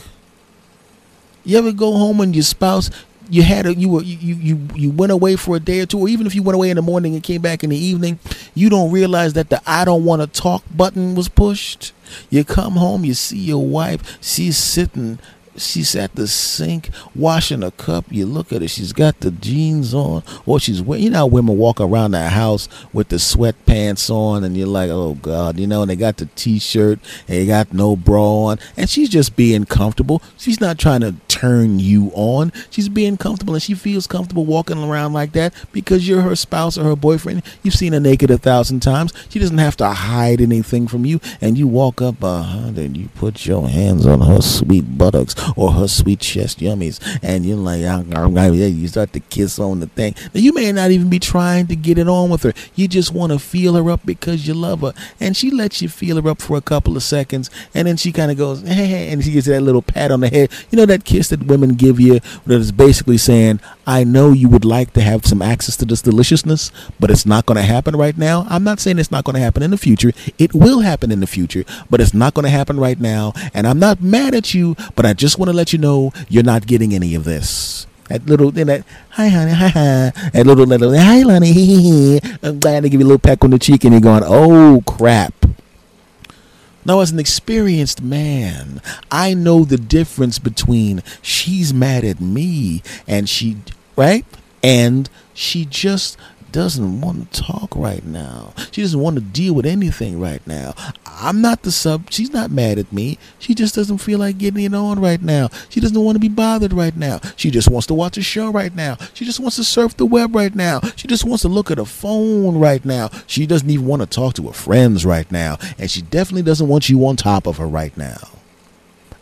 You ever go home and your spouse... You had a, you were you, you you went away for a day or two, or even if you went away in the morning and came back in the evening, you don't realize that the I don't want to talk button was pushed. You come home, you see your wife, she's sitting, she's at the sink washing a cup. You look at her, she's got the jeans on, or she's wearing, you know how women walk around their house with the sweatpants on, and you're like, oh God, you know, and they got the t-shirt and they got no bra on, and she's just being comfortable. She's not trying to turn you on. She's being comfortable and she feels comfortable walking around like that because you're her spouse or her boyfriend. You've seen her naked a thousand times. She doesn't have to hide anything from you. And you walk up behind her and you put your hands on her sweet buttocks or her sweet chest yummies. And you're like, you start to kiss on the thing. Now, you may not even be trying to get it on with her. You just want to feel her up because you love her. And she lets you feel her up for a couple of seconds. And then she kind of goes, hey, and she gets that little pat on the head. You know, that kiss that women give you that is basically saying, I know you would like to have some access to this deliciousness, but it's not going to happen right now. I'm not saying it's not going to happen in the future. It will happen in the future, but it's not going to happen right now. And I'm not mad at you, but I just want to let you know you're not getting any of this. That little, then that, hi, honey, hi, hi. That little, that little, hi, honey, hee, hee, hee. I'm glad to give you a little peck on the cheek, and you're going, oh, crap. Now, as an experienced man, I know the difference between she's mad at me and she, right? And she just doesn't want to talk right now. She doesn't want to deal with anything right now. I'm not the sub. She's not mad at me. She just doesn't feel like getting it on right now. She doesn't want to be bothered right now. She just wants to watch a show right now. She just wants to surf the web right now. She just wants to look at her phone right now. She doesn't even want to talk to her friends right now. And she definitely doesn't want you on top of her right now.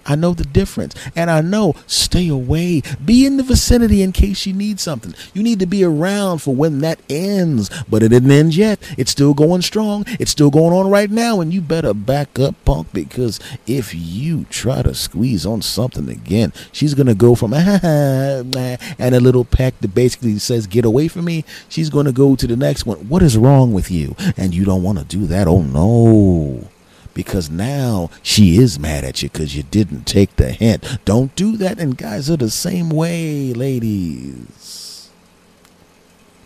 I know the difference, and I know, stay away. Be in the vicinity in case you need something. You need to be around for when that ends, but it didn't end yet. It's still going strong. It's still going on right now, and you better back up, punk, because if you try to squeeze on something again, she's going to go from and a little peck that basically says, get away from me. She's going to go to the next one. What is wrong with you? And you don't want to do that. Oh, no. Because now she is mad at you because you didn't take the hint. Don't do that. And guys are the same way, ladies.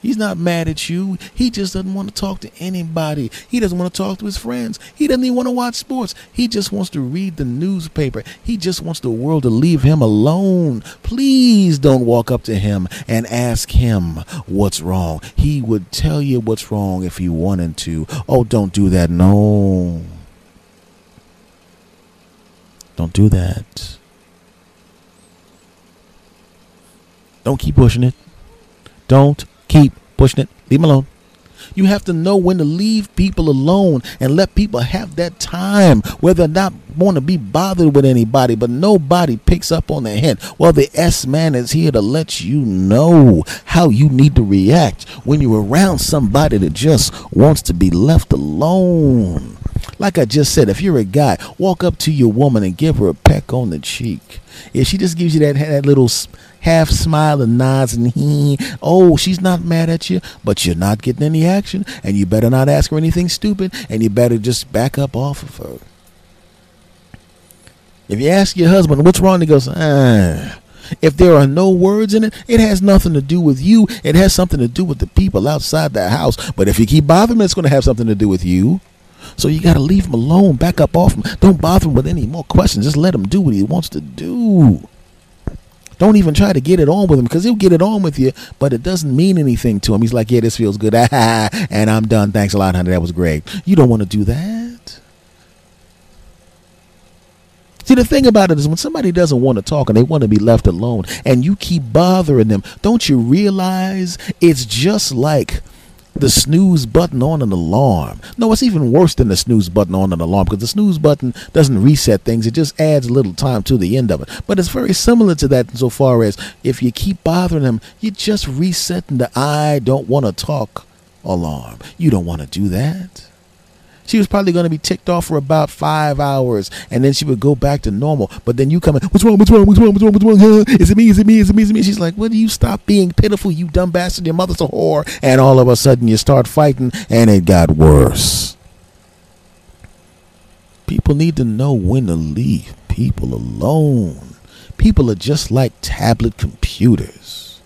He's not mad at you. He just doesn't want to talk to anybody. He doesn't want to talk to his friends. He doesn't even want to watch sports. He just wants to read the newspaper. He just wants the world to leave him alone. Please don't walk up to him and ask him what's wrong. He would tell you what's wrong if you wanted to. Oh, don't do that. No. Don't do that. Don't keep pushing it. Don't keep pushing it. Leave them alone. You have to know when to leave people alone and let people have that time where they're not want to be bothered with anybody, but nobody picks up on their hint. Well, the S man is here to let you know how you need to react when you're around somebody that just wants to be left alone. Like I just said, if you're a guy, walk up to your woman and give her a peck on the cheek. If she just gives you that, that little half smile and nods and he, oh, she's not mad at you, but you're not getting any action, and you better not ask her anything stupid, and you better just back up off of her. If you ask your husband what's wrong, he goes, ah. If there are no words in it, it has nothing to do with you. It has something to do with the people outside the house. But if you keep bothering them, it's going to have something to do with you. So you got to leave him alone. Back up off him. Don't bother him with any more questions. Just let him do what he wants to do. Don't even try to get it on with him, because he'll get it on with you, but it doesn't mean anything to him. He's like, yeah, this feels good. And I'm done. Thanks a lot, honey. That was great. You don't want to do that. See, the thing about it is when somebody doesn't want to talk and they want to be left alone and you keep bothering them, don't you realize it's just like the snooze button on an alarm. No, it's even worse than the snooze button on an alarm, because the snooze button doesn't reset things. It just adds a little time to the end of it. But it's very similar to that insofar as if you keep bothering them, you're just resetting the I don't want to talk alarm. You don't want to do that. She was probably going to be ticked off for about five hours, and then she would go back to normal. But then you come in, what's wrong, what's wrong, what's wrong, what's wrong, what's wrong, huh? Is it me, is it me, is it me, is it me? She's like, well, you stop being pitiful, you dumb bastard, your mother's a whore. And all of a sudden you start fighting, and it got worse. People need to know when to leave people alone. People are just like tablet computers.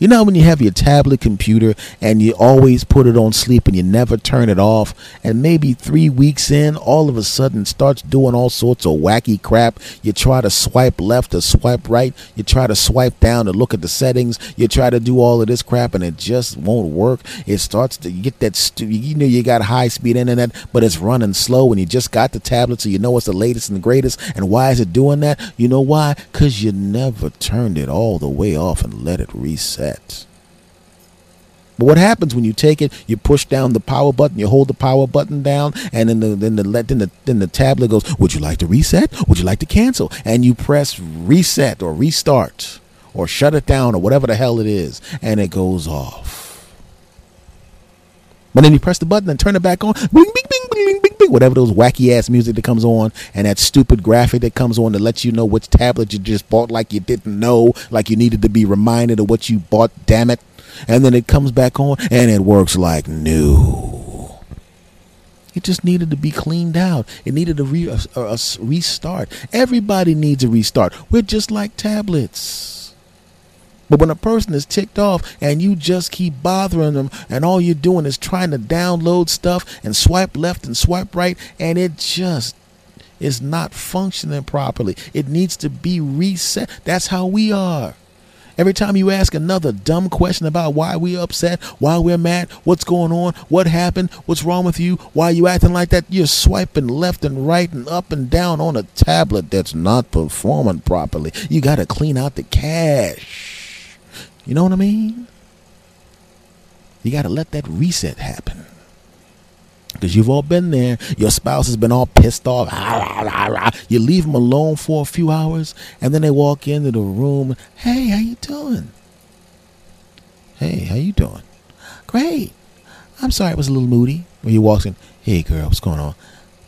You know when you have your tablet computer and you always put it on sleep and you never turn it off, and maybe three weeks in, all of a sudden starts doing all sorts of wacky crap. You try to swipe left or swipe right. You try to swipe down to look at the settings. You try to do all of this crap and it just won't work. It starts to get that, st- you know, you got high speed internet, but it's running slow and you just got the tablet, so you know it's the latest and the greatest. And why is it doing that? You know why? Because you never turned it all the way off and let it reset. But what happens when you take it, you push down the power button, you hold the power button down, and then the then the then the, then the tablet goes, would you like to reset? Would you like to cancel? And you press reset or restart or shut it down or whatever the hell it is, and it goes off. But then you press the button and turn it back on. Bing, bing, bing, bing, bing, bing, bing. Whatever those wacky ass music that comes on and that stupid graphic that comes on to let you know which tablet you just bought, like you didn't know, like you needed to be reminded of what you bought, damn it. And then it comes back on and it works like new. It just needed to be cleaned out. It needed a, re- a, a restart. Everybody needs a restart. We're just like tablets. But when a person is ticked off and you just keep bothering them and all you're doing is trying to download stuff and swipe left and swipe right, and it just is not functioning properly. It needs to be reset. That's how we are. Every time you ask another dumb question about why we're upset, why we're mad, what's going on, what happened, what's wrong with you, why are you acting like that, you're swiping left and right and up and down on a tablet that's not performing properly. You got to clean out the cache. You know what I mean? You got to let that reset happen. Because you've all been there. Your spouse has been all pissed off. Ah, rah, rah, rah. You leave them alone for a few hours, and then they walk into the room. Hey, how you doing? Hey, how you doing? Great. I'm sorry, it was a little moody. When you walk in, hey, girl, what's going on?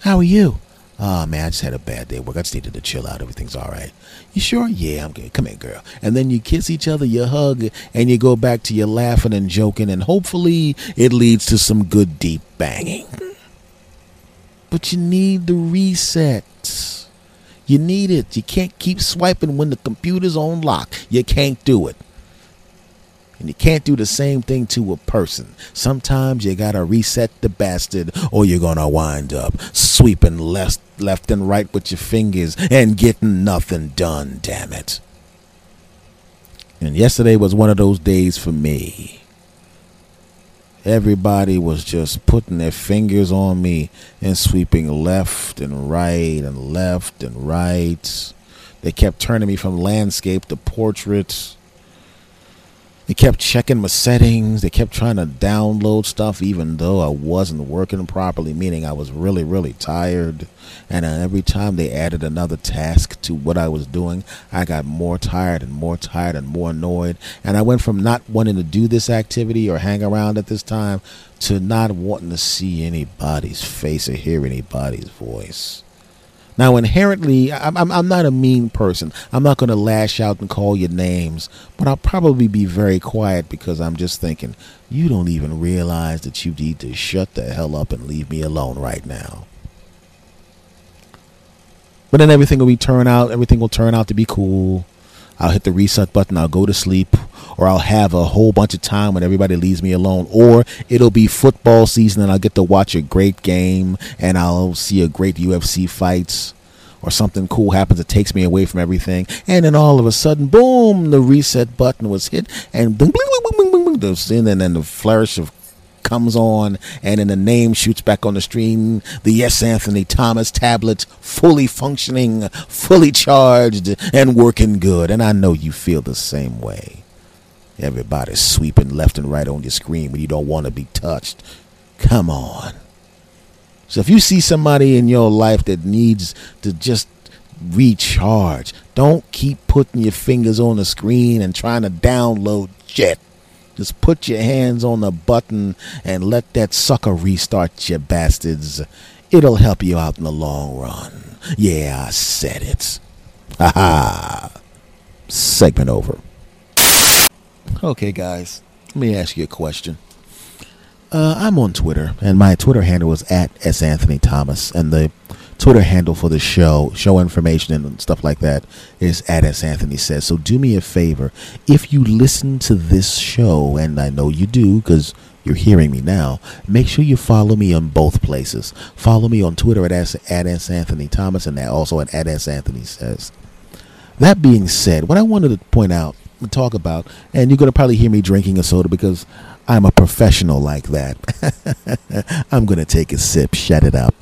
How are you? Oh, man, I just had a bad day at work. I just needed to chill out. Everything's all right. You sure? Yeah, I'm good. Come here, girl. And then you kiss each other, you hug, and you go back to your laughing and joking, and hopefully it leads to some good deep banging. But you need the reset. You need it. You can't keep swiping when the computer's on lock. You can't do it. And you can't do the same thing to a person. Sometimes you got to reset the bastard, or you're going to wind up sweeping left, left and right with your fingers and getting nothing done, damn it. And yesterday was one of those days for me. Everybody was just putting their fingers on me and sweeping left and right and left and right. They kept turning me from landscape to portraits. They kept checking my settings. They kept trying to download stuff even though I wasn't working properly, meaning I was really, really tired. And every time they added another task to what I was doing, I got more tired and more tired and more annoyed. And I went from not wanting to do this activity or hang around at this time to not wanting to see anybody's face or hear anybody's voice. Now, inherently, I'm, I'm, I'm not a mean person. I'm not going to lash out and call you names, but I'll probably be very quiet because I'm just thinking, you don't even realize that you need to shut the hell up and leave me alone right now. But then everything will be turn out. Everything will turn out to be cool. I'll hit the reset button. I'll go to sleep, or I'll have a whole bunch of time when everybody leaves me alone, or it'll be football season and I'll get to watch a great game and I'll see a great U F C fights, or something cool happens that takes me away from everything. And then all of a sudden, boom, the reset button was hit, and boom, boom, boom, boom, boom, boom, and then the flourish of comes on, and then the name shoots back on the screen. The S. Anthony Thomas tablet, fully functioning, fully charged, and working good. And I know you feel the same way. Everybody's sweeping left and right on your screen when you don't want to be touched. Come on. So if you see somebody in your life that needs to just recharge, don't keep putting your fingers on the screen and trying to download shit. Just put your hands on the button and let that sucker restart, you bastards. It'll help you out in the long run. Yeah, I said it. Ha ha. Segment over. Okay, guys, let me ask you a question. Uh, I'm on Twitter, and my Twitter handle is at S. Anthony Thomas, and the Twitter handle for the show, show information and stuff like that, is at S. Anthony Says. So do me a favor. If you listen to this show, and I know you do because you're hearing me now, make sure you follow me on both places. Follow me on Twitter at S. Anthony Thomas and also at S. Anthony Says. That being said, what I wanted to point out and talk about, and you're going to probably hear me drinking a soda because I'm a professional like that. I'm going to take a sip. Shut it up.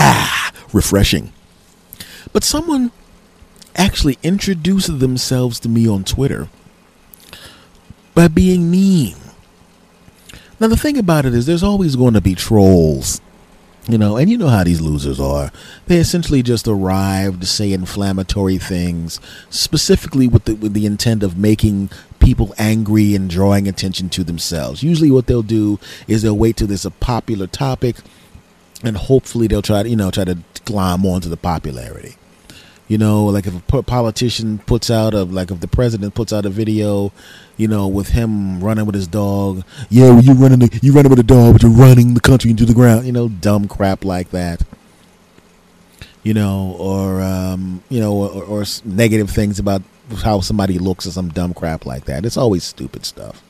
Ah, refreshing. But someone actually introduced themselves to me on Twitter by being mean. Now, the thing about it is there's always going to be trolls. You know, and you know how these losers are. They essentially just arrive to say inflammatory things, specifically with the, with the intent of making people angry and drawing attention to themselves. Usually what they'll do is they'll wait till there's a popular topic and hopefully they'll try to, you know, try to climb onto the popularity. You know, like if a politician puts out a, like if the president puts out a video, you know, with him running with his dog. Yeah, well, you running the, you running with a dog, but you're running the country into the ground. You know, dumb crap like that. You know, or um, you know, or, or negative things about how somebody looks or some dumb crap like that. It's always stupid stuff.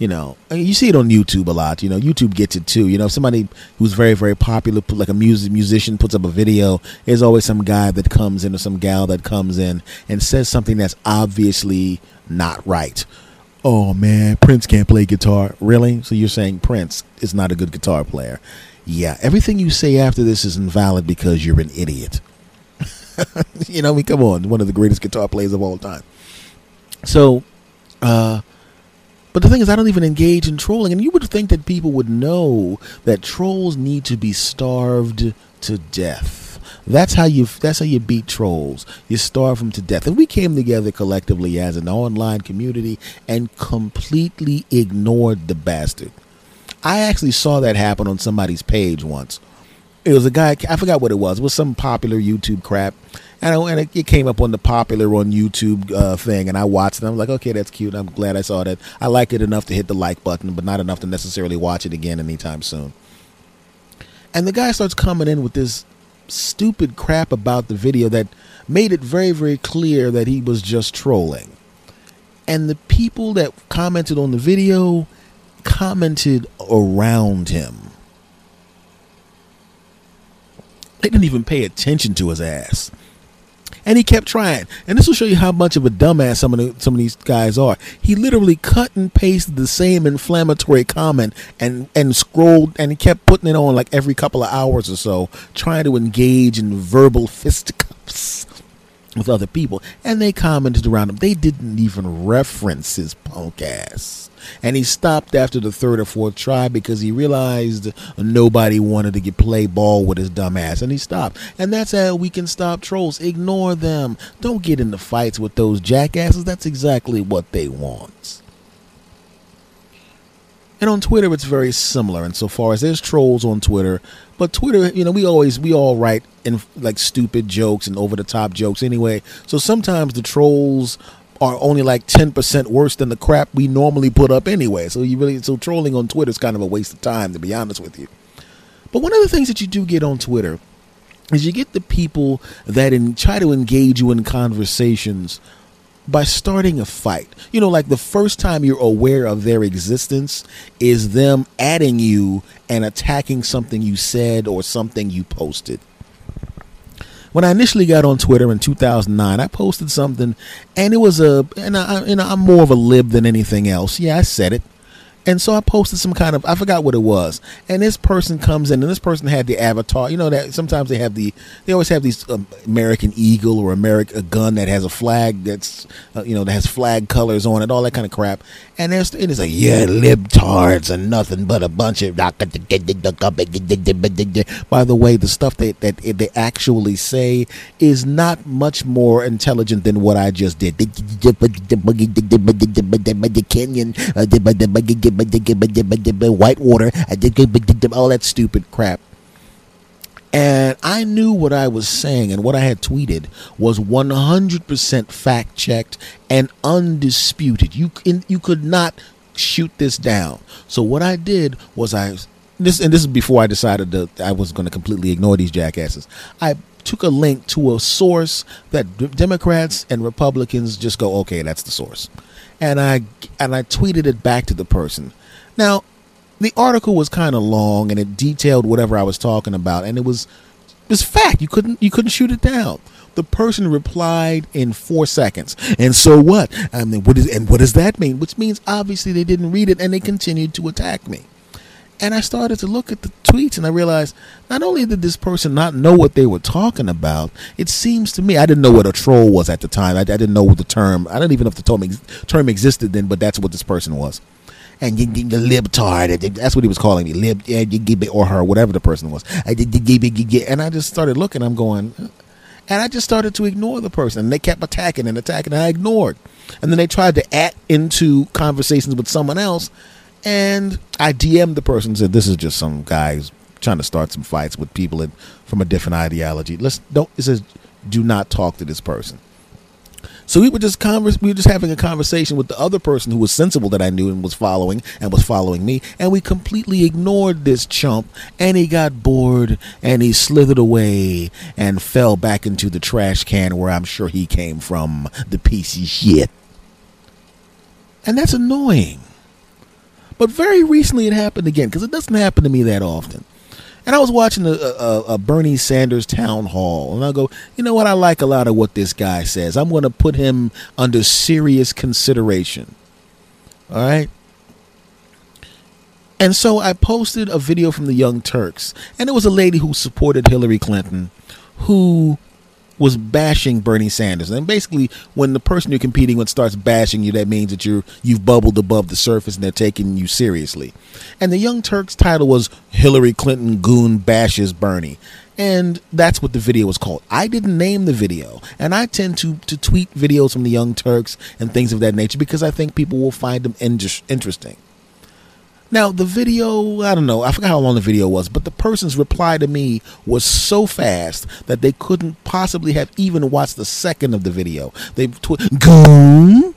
You know, you see it on YouTube a lot. You know, YouTube gets it too. You know, somebody who's very, very popular, like a music musician, puts up a video. There's always some guy that comes in or some gal that comes in and says something that's obviously not right. Oh man, Prince can't play guitar. Really? So you're saying Prince is not a good guitar player? Yeah. Everything you say after this is invalid because you're an idiot. You know, I mean, come on, one of the greatest guitar players of all time. So, uh. But the thing is, I don't even engage in trolling. And you would think that people would know that trolls need to be starved to death. That's how you that's how you beat trolls. You starve them to death. And we came together collectively as an online community and completely ignored the bastard. I actually saw that happen on somebody's page once. It was a guy, I forgot what it was. It was some popular YouTube crap. And, I, and it came up on the popular on YouTube uh, thing, and I watched it. And I'm like, okay, that's cute. I'm glad I saw that. I liked it enough to hit the like button, but not enough to necessarily watch it again anytime soon. And the guy starts coming in with this stupid crap about the video that made it very, very clear that he was just trolling. And the people that commented on the video commented around him. They didn't even pay attention to his ass. And he kept trying. And this will show you how much of a dumbass some of, the, some of these guys are. He literally cut and pasted the same inflammatory comment and, and scrolled and he kept putting it on like every couple of hours or so, trying to engage in verbal fisticuffs with other people. And they commented around him. They didn't even reference his punk ass. And he stopped after the third or fourth try because he realized nobody wanted to get play ball with his dumb ass. And he stopped. And that's how we can stop trolls. Ignore them. Don't get into fights with those jackasses. That's exactly what they want. And on Twitter, it's very similar insofar as there's trolls on Twitter. But Twitter, you know, we always we all write in like stupid jokes and over the top jokes anyway. So sometimes the trolls are only like ten percent worse than the crap we normally put up anyway. So you really, so trolling on Twitter is kind of a waste of time, to be honest with you. But one of the things that you do get on Twitter is you get the people that in, try to engage you in conversations by starting a fight. You know, like the first time you're aware of their existence is them adding you and attacking something you said or something you posted. When I initially got on Twitter in two thousand nine, I posted something and it was a, and I, you know, I'm more of a lib than anything else. Yeah, I said it. And so I posted some kind of, I forgot what it was. And this person comes in and this person had the avatar, you know, that sometimes they have the, they always have these um, American Eagle or American a gun that has a flag that's, uh, you know, that has flag colors on it, all that kind of crap. And there's, it is like, yeah, libtards and nothing but a bunch of, by the way, the stuff that, that they actually say is not much more intelligent than what I just did. Kenyan, Whitewater, all that stupid crap. And I knew what I was saying and what I had tweeted was one hundred percent fact checked and undisputed. You, you could not shoot this down. So what I did was I this, and this is before I decided that I was going to completely ignore these jackasses. I took a link to a source that d- Democrats and Republicans just go, okay, that's the source. And I, and I tweeted it back to the person. Now, the article was kind of long, and it detailed whatever I was talking about, and it was it was fact. You couldn't you couldn't shoot it down. The person replied in four seconds. And so what? I mean, what is and what does that mean? Which means obviously they didn't read it, and they continued to attack me. And I started to look at the tweets, and I realized not only did this person not know what they were talking about, it seems to me, I didn't know what a troll was at the time. I, I didn't know what the term, I don't even know if the term, ex- term existed then, but that's what this person was. And you, you, you libtard, that's what he was calling me, lib, yeah, you give it, or her, whatever the person was. And I just started looking, I'm going, and I just started to ignore the person. And they kept attacking and attacking, and I ignored. And then they tried to add into conversations with someone else. And I D M'd the person and said, this is just some guy who's trying to start some fights with people in, from a different ideology. Let's don't, it says, do not talk to this person. So we were just converse, we were just having a conversation with the other person who was sensible that I knew and was following and was following me. And we completely ignored this chump, and he got bored and he slithered away and fell back into the trash can where I'm sure he came from, the piece of shit. And that's annoying. But very recently it happened again, because it doesn't happen to me that often. And I was watching a, a, a Bernie Sanders town hall, and I go, you know what? I like a lot of what this guy says. I'm going to put him under serious consideration. All right. And so I posted a video from the Young Turks, and it was a lady who supported Hillary Clinton, who was bashing Bernie Sanders. And basically, when the person you're competing with starts bashing you, that means that you're, you've bubbled above the surface and they're taking you seriously. And the Young Turks title was Hillary Clinton Goon Bashes Bernie. And that's what the video was called. I didn't name the video. And I tend to, to tweet videos from the Young Turks and things of that nature because I think people will find them inter- interesting. Now, the video, I don't know, I forgot how long the video was, but the person's reply to me was so fast that they couldn't possibly have even watched the second of the video. They tw- Goon.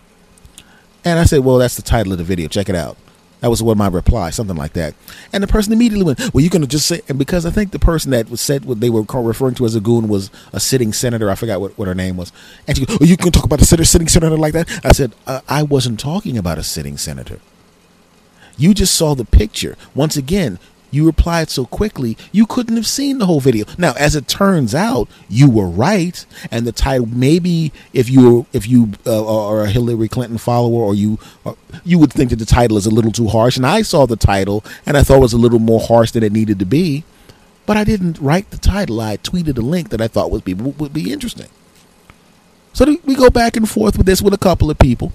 And I said, well, that's the title of the video. Check it out. That was one of my replies, something like that. And the person immediately went, well, you're going to just say, and because I think the person that was said what they were referring to as a goon was a sitting senator. I forgot what, what her name was. And she goes, oh, you can talk about a sitting senator like that? I said, uh, I wasn't talking about a sitting senator. You just saw the picture. Once again, you replied so quickly, you couldn't have seen the whole video. Now, as it turns out, you were right. And the title, maybe if you if you uh, are a Hillary Clinton follower, or you uh, you would think that the title is a little too harsh. And I saw the title and I thought it was a little more harsh than it needed to be. But I didn't write the title. I tweeted a link that I thought would be, would be interesting. So we go back and forth with this with a couple of people.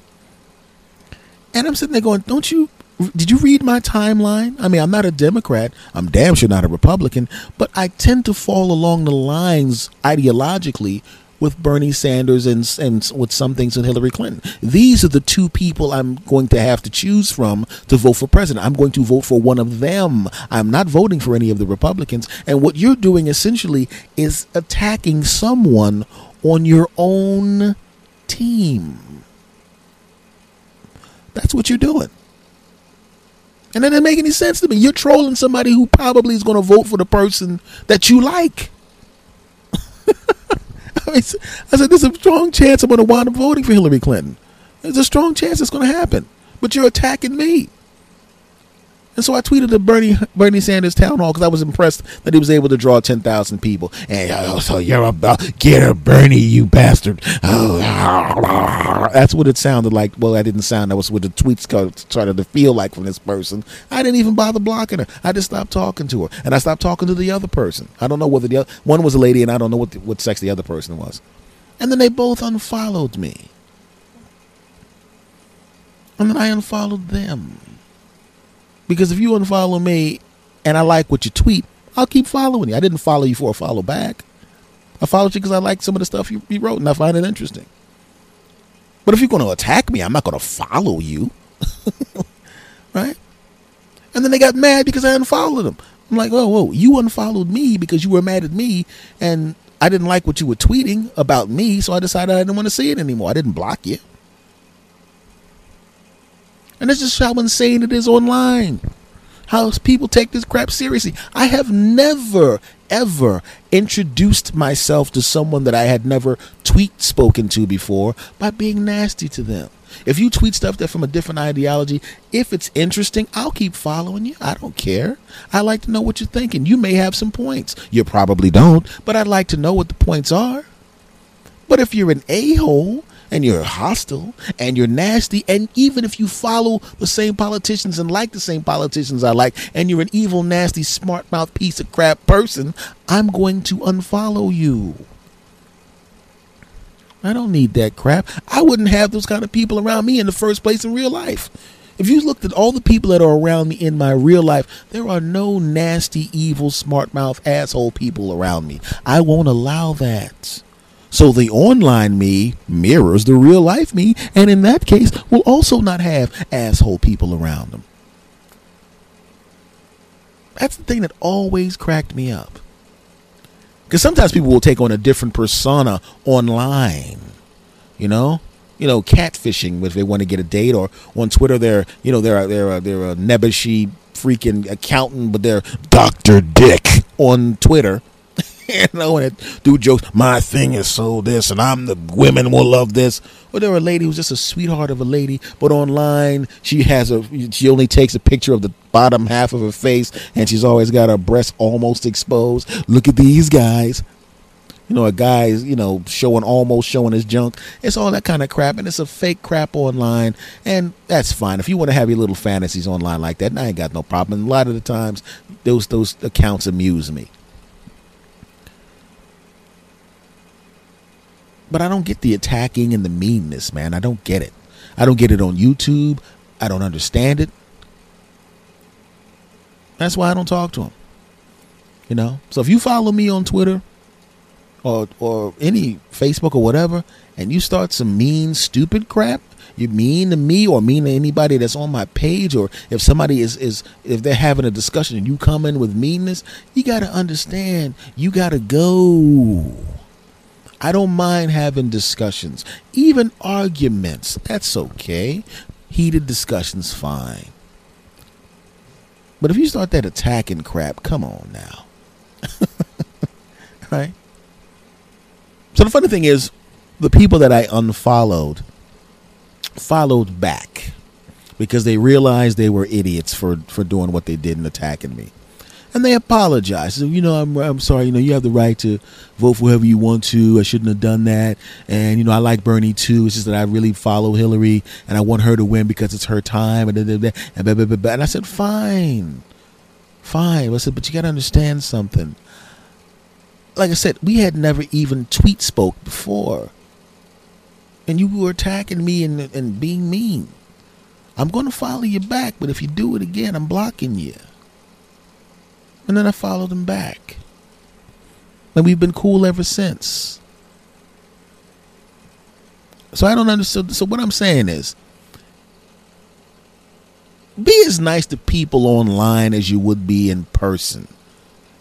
And I'm sitting there going, don't you... Did you read my timeline? I mean, I'm not a Democrat. I'm damn sure not a Republican. But I tend to fall along the lines ideologically with Bernie Sanders and, and with some things with Hillary Clinton. These are the two people I'm going to have to choose from to vote for president. I'm going to vote for one of them. I'm not voting for any of the Republicans. And what you're doing essentially is attacking someone on your own team. That's what you're doing. And that doesn't make any sense to me. You're trolling somebody who probably is going to vote for the person that you like. I mean, I said, there's a strong chance I'm going to wind up voting for Hillary Clinton. There's a strong chance it's going to happen. But you're attacking me. And so I tweeted to Bernie Bernie Sanders town hall because I was impressed that he was able to draw ten thousand people. And oh, so you're about to get her, Bernie, you bastard. Oh, that's what it sounded like. Well, I didn't sound. That was what the tweets started to feel like from this person. I didn't even bother blocking her. I just stopped talking to her. And I stopped talking to the other person. I don't know whether the other one was a lady, and I don't know what, the, what sex the other person was. And then they both unfollowed me. And then I unfollowed them. Because if you unfollow me and I like what you tweet, I'll keep following you. I didn't follow you for a follow back. I followed you because I like some of the stuff you, you wrote and I find it interesting. But if you're going to attack me, I'm not going to follow you. Right? And then they got mad because I unfollowed them. I'm like, whoa, whoa, you unfollowed me because you were mad at me and I didn't like what you were tweeting about me. So I decided I didn't want to see it anymore. I didn't block you. And that's just how insane it is online. how people take this crap seriously. I have never, ever introduced myself to someone that I had never tweet spoken to before by being nasty to them. If you tweet stuff that's from a different ideology, if it's interesting, I'll keep following you. I don't care. I like to know what you're thinking. You may have some points. You probably don't, but I'd like to know what the points are. But if you're an a-hole and you're hostile and you're nasty, and even if you follow the same politicians and like the same politicians I like, and you're an evil, nasty, smart mouth piece of crap person, I'm going to unfollow you. I don't need that crap. I wouldn't have those kind of people around me in the first place in real life. If you looked at all the people that are around me in my real life, there are no nasty, evil, smart mouth, asshole people around me. I won't allow that. So the online me mirrors the real life me, and in that case, will also not have asshole people around them. That's the thing that always cracked me up. Because sometimes people will take on a different persona online, you know, you know, catfishing if they want to get a date, or on Twitter they're, you know, they're they're they're a nebbishy freaking accountant, but they're Doctor Dick on Twitter, you know, and it do jokes. My thing is so this, and I'm the women will love this. Or there a lady who's just a sweetheart of a lady, but online she has a she only takes a picture of the bottom half of her face, and she's always got her breasts almost exposed. Look at these guys, you know, a guy's, you know, showing almost showing his junk. It's all that kind of crap, and it's a fake crap online, and that's fine if you want to have your little fantasies online like that. And I ain't got no problem. And a lot of the times, those those accounts amuse me. But I don't get the attacking and the meanness, man. I don't get it. I don't get it on YouTube. I don't understand it. That's why I don't talk to him. You know? So if you follow me on Twitter or or any Facebook or whatever, and you start some mean, stupid crap, you mean to me or mean to anybody that's on my page, or if somebody is, is if they're having a discussion and you come in with meanness, you got to understand, you got to go. I don't mind having discussions, even arguments. That's okay. Heated discussions, fine. But if you start that attacking crap, come on now. Right? So the funny thing is, the people that I unfollowed followed back because they realized they were idiots for, for doing what they did and attacking me. And they apologized. You know, I'm I'm sorry. You know, you have the right to vote for whoever you want to. I shouldn't have done that. And, you know, I like Bernie, too. It's just that I really follow Hillary and I want her to win because it's her time. And, and, and, and I said, fine, fine. I said, but you got to understand something. Like I said, we had never even tweet spoke before. And you were attacking me and, and being mean. I'm going to follow you back. But if you do it again, I'm blocking you. And then I followed him back. And we've been cool ever since. So I don't understand. So what I'm saying is, be as nice to people online as you would be in person.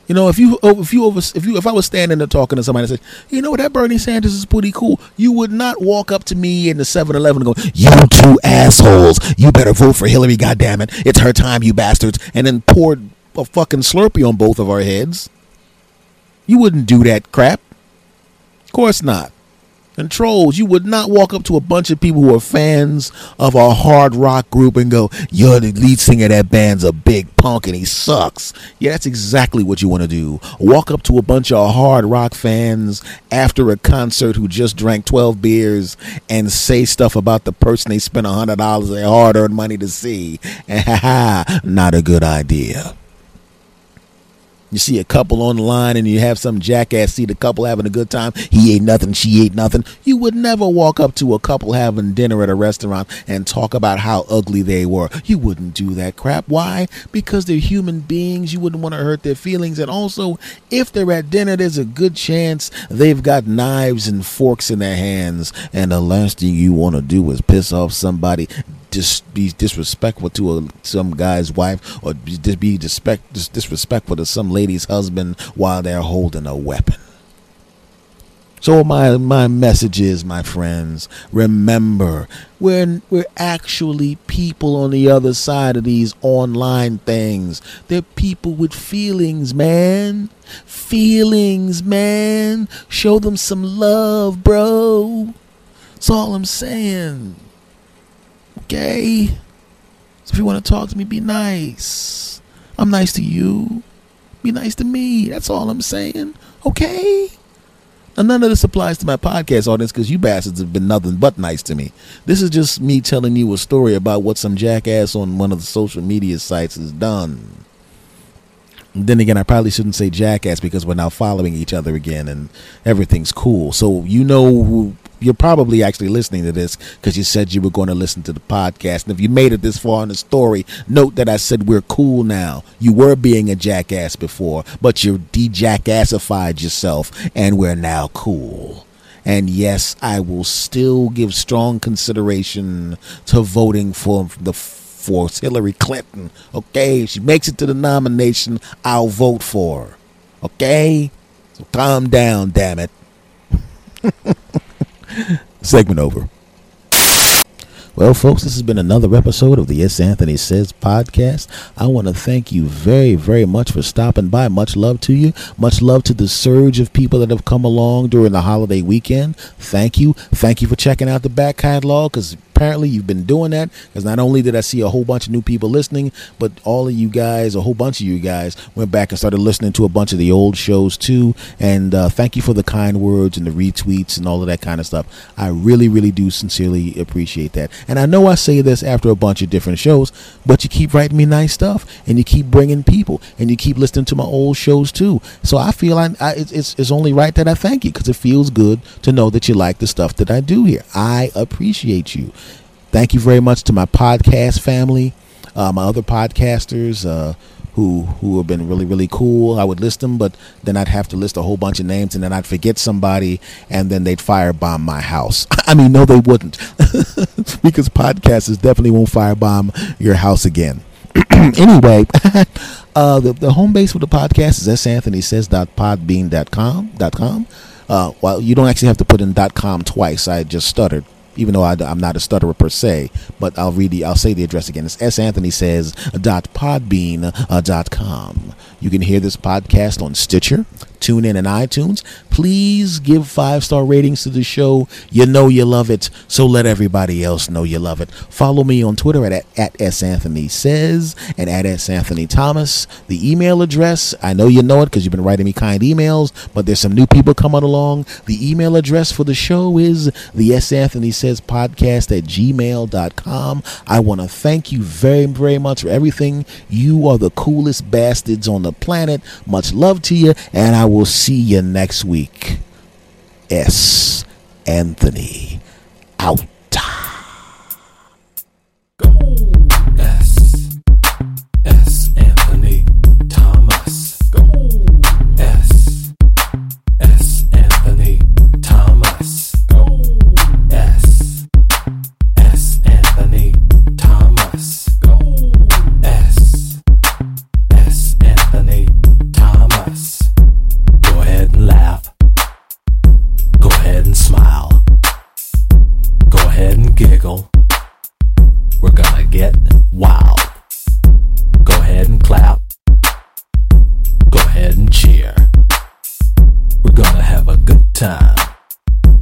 You know, if you if you over if you if I was standing there talking to somebody and said, you know, that Bernie Sanders is pretty cool, you would not walk up to me in the seven eleven and go, you two assholes, you better vote for Hillary, goddammit. It's her time, you bastards. And then poured a fucking Slurpee on both of our heads. You wouldn't do that crap. Of course not. And trolls, you would not walk up to a bunch of people who are fans of a hard rock group and go, you're the lead singer of that band's a big punk and he sucks. Yeah, that's exactly what you want to do. Walk up to a bunch of hard rock fans after a concert who just drank twelve beers and say stuff about the person they spent one hundred dollars of their hard-earned money to see. And ha-ha, not a good idea. You see a couple on the line and you have some jackass see the couple having a good time. He ate nothing. She ate nothing. You would never walk up to a couple having dinner at a restaurant and talk about how ugly they were. You wouldn't do that crap. Why? Because they're human beings. You wouldn't want to hurt their feelings. And also, if they're at dinner, there's a good chance they've got knives and forks in their hands. And the last thing you want to do is piss off somebody. Just be disrespectful to a, some guy's wife, or just be disrespect, disrespectful to some lady's husband while they're holding a weapon. So my my message is, my friends, remember, we're we're actually people on the other side of these online things. They're people with feelings, man. Feelings, man. Show them some love, bro. That's all I'm saying. Okay? So if you want to talk to me, be nice. I'm nice to you. Be nice to me. That's all I'm saying. Okay? And none of this applies to my podcast audience because you bastards have been nothing but nice to me. This is just me telling you a story about what some jackass on one of the social media sites has done. And then again, I probably shouldn't say jackass because we're now following each other again and everything's cool. So you know, you're probably actually listening to this because you said you were going to listen to the podcast. And if you made it this far in the story, note that I said we're cool now. You were being a jackass before, but you de-jackassified yourself and we're now cool. And yes, I will still give strong consideration to voting for the for Hillary Clinton. Okay, if she makes it to the nomination, I'll vote for her. Okay, so calm down, damn it. Segment over. Well, folks, this has been another episode of the S. Anthony Says Podcast. I want to thank you very, very much for stopping by. Much love to you. Much love to the surge of people that have come along during the holiday weekend. Thank you. Thank you for checking out the back catalog because apparently you've been doing that. Because not only did I see a whole bunch of new people listening, but all of you guys, a whole bunch of you guys, went back and started listening to a bunch of the old shows too. And uh, thank you for the kind words and the retweets and all of that kind of stuff. I really, really do sincerely appreciate that. And I know I say this after a bunch of different shows, but you keep writing me nice stuff and you keep bringing people and you keep listening to my old shows too. So I feel I, I it's, it's only right that I thank you because it feels good to know that you like the stuff that I do here. I appreciate you. Thank you very much to my podcast family, uh, my other podcasters, uh, who who have been really, really cool. I would list them, but then I'd have to list a whole bunch of names, and then I'd forget somebody, and then they'd firebomb my house. I mean, no, they wouldn't, because podcasters definitely won't firebomb your house again. Anyway, uh, the, the home base for the podcast is s anthony says dot podbean dot com. Uh, well, you don't actually have to put in .com twice. I just stuttered, even though I, I'm not a stutterer per se, but I'll read the, I'll say the address again. It's s anthony says dot podbean dot com. You can hear this podcast on Stitcher, TuneIn, and iTunes. Please give five-star ratings to the show. You know you love it, so let everybody else know you love it. Follow me on Twitter at, at S Anthony Says and at S Anthony Thomas. The email address, I know you know it because you've been writing me kind emails, but there's some new people coming along. The email address for the show is the S Anthony Says Podcast at gmail dot com. I want to thank you very, very much for everything. You are the coolest bastards on the planet. Much love to you, and I will see you next week. S. Anthony out. Go. S. S. Anthony Thomas. Go. S. S. Anthony Thomas. Go. S. S. Anthony Thomas. Go. S. S. Anthony Thomas. Go ahead and laugh. Go ahead and smile. Go ahead and giggle. We're gonna get wild. Go ahead and clap. Go ahead and cheer. We're gonna have a good time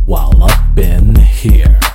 while up in here.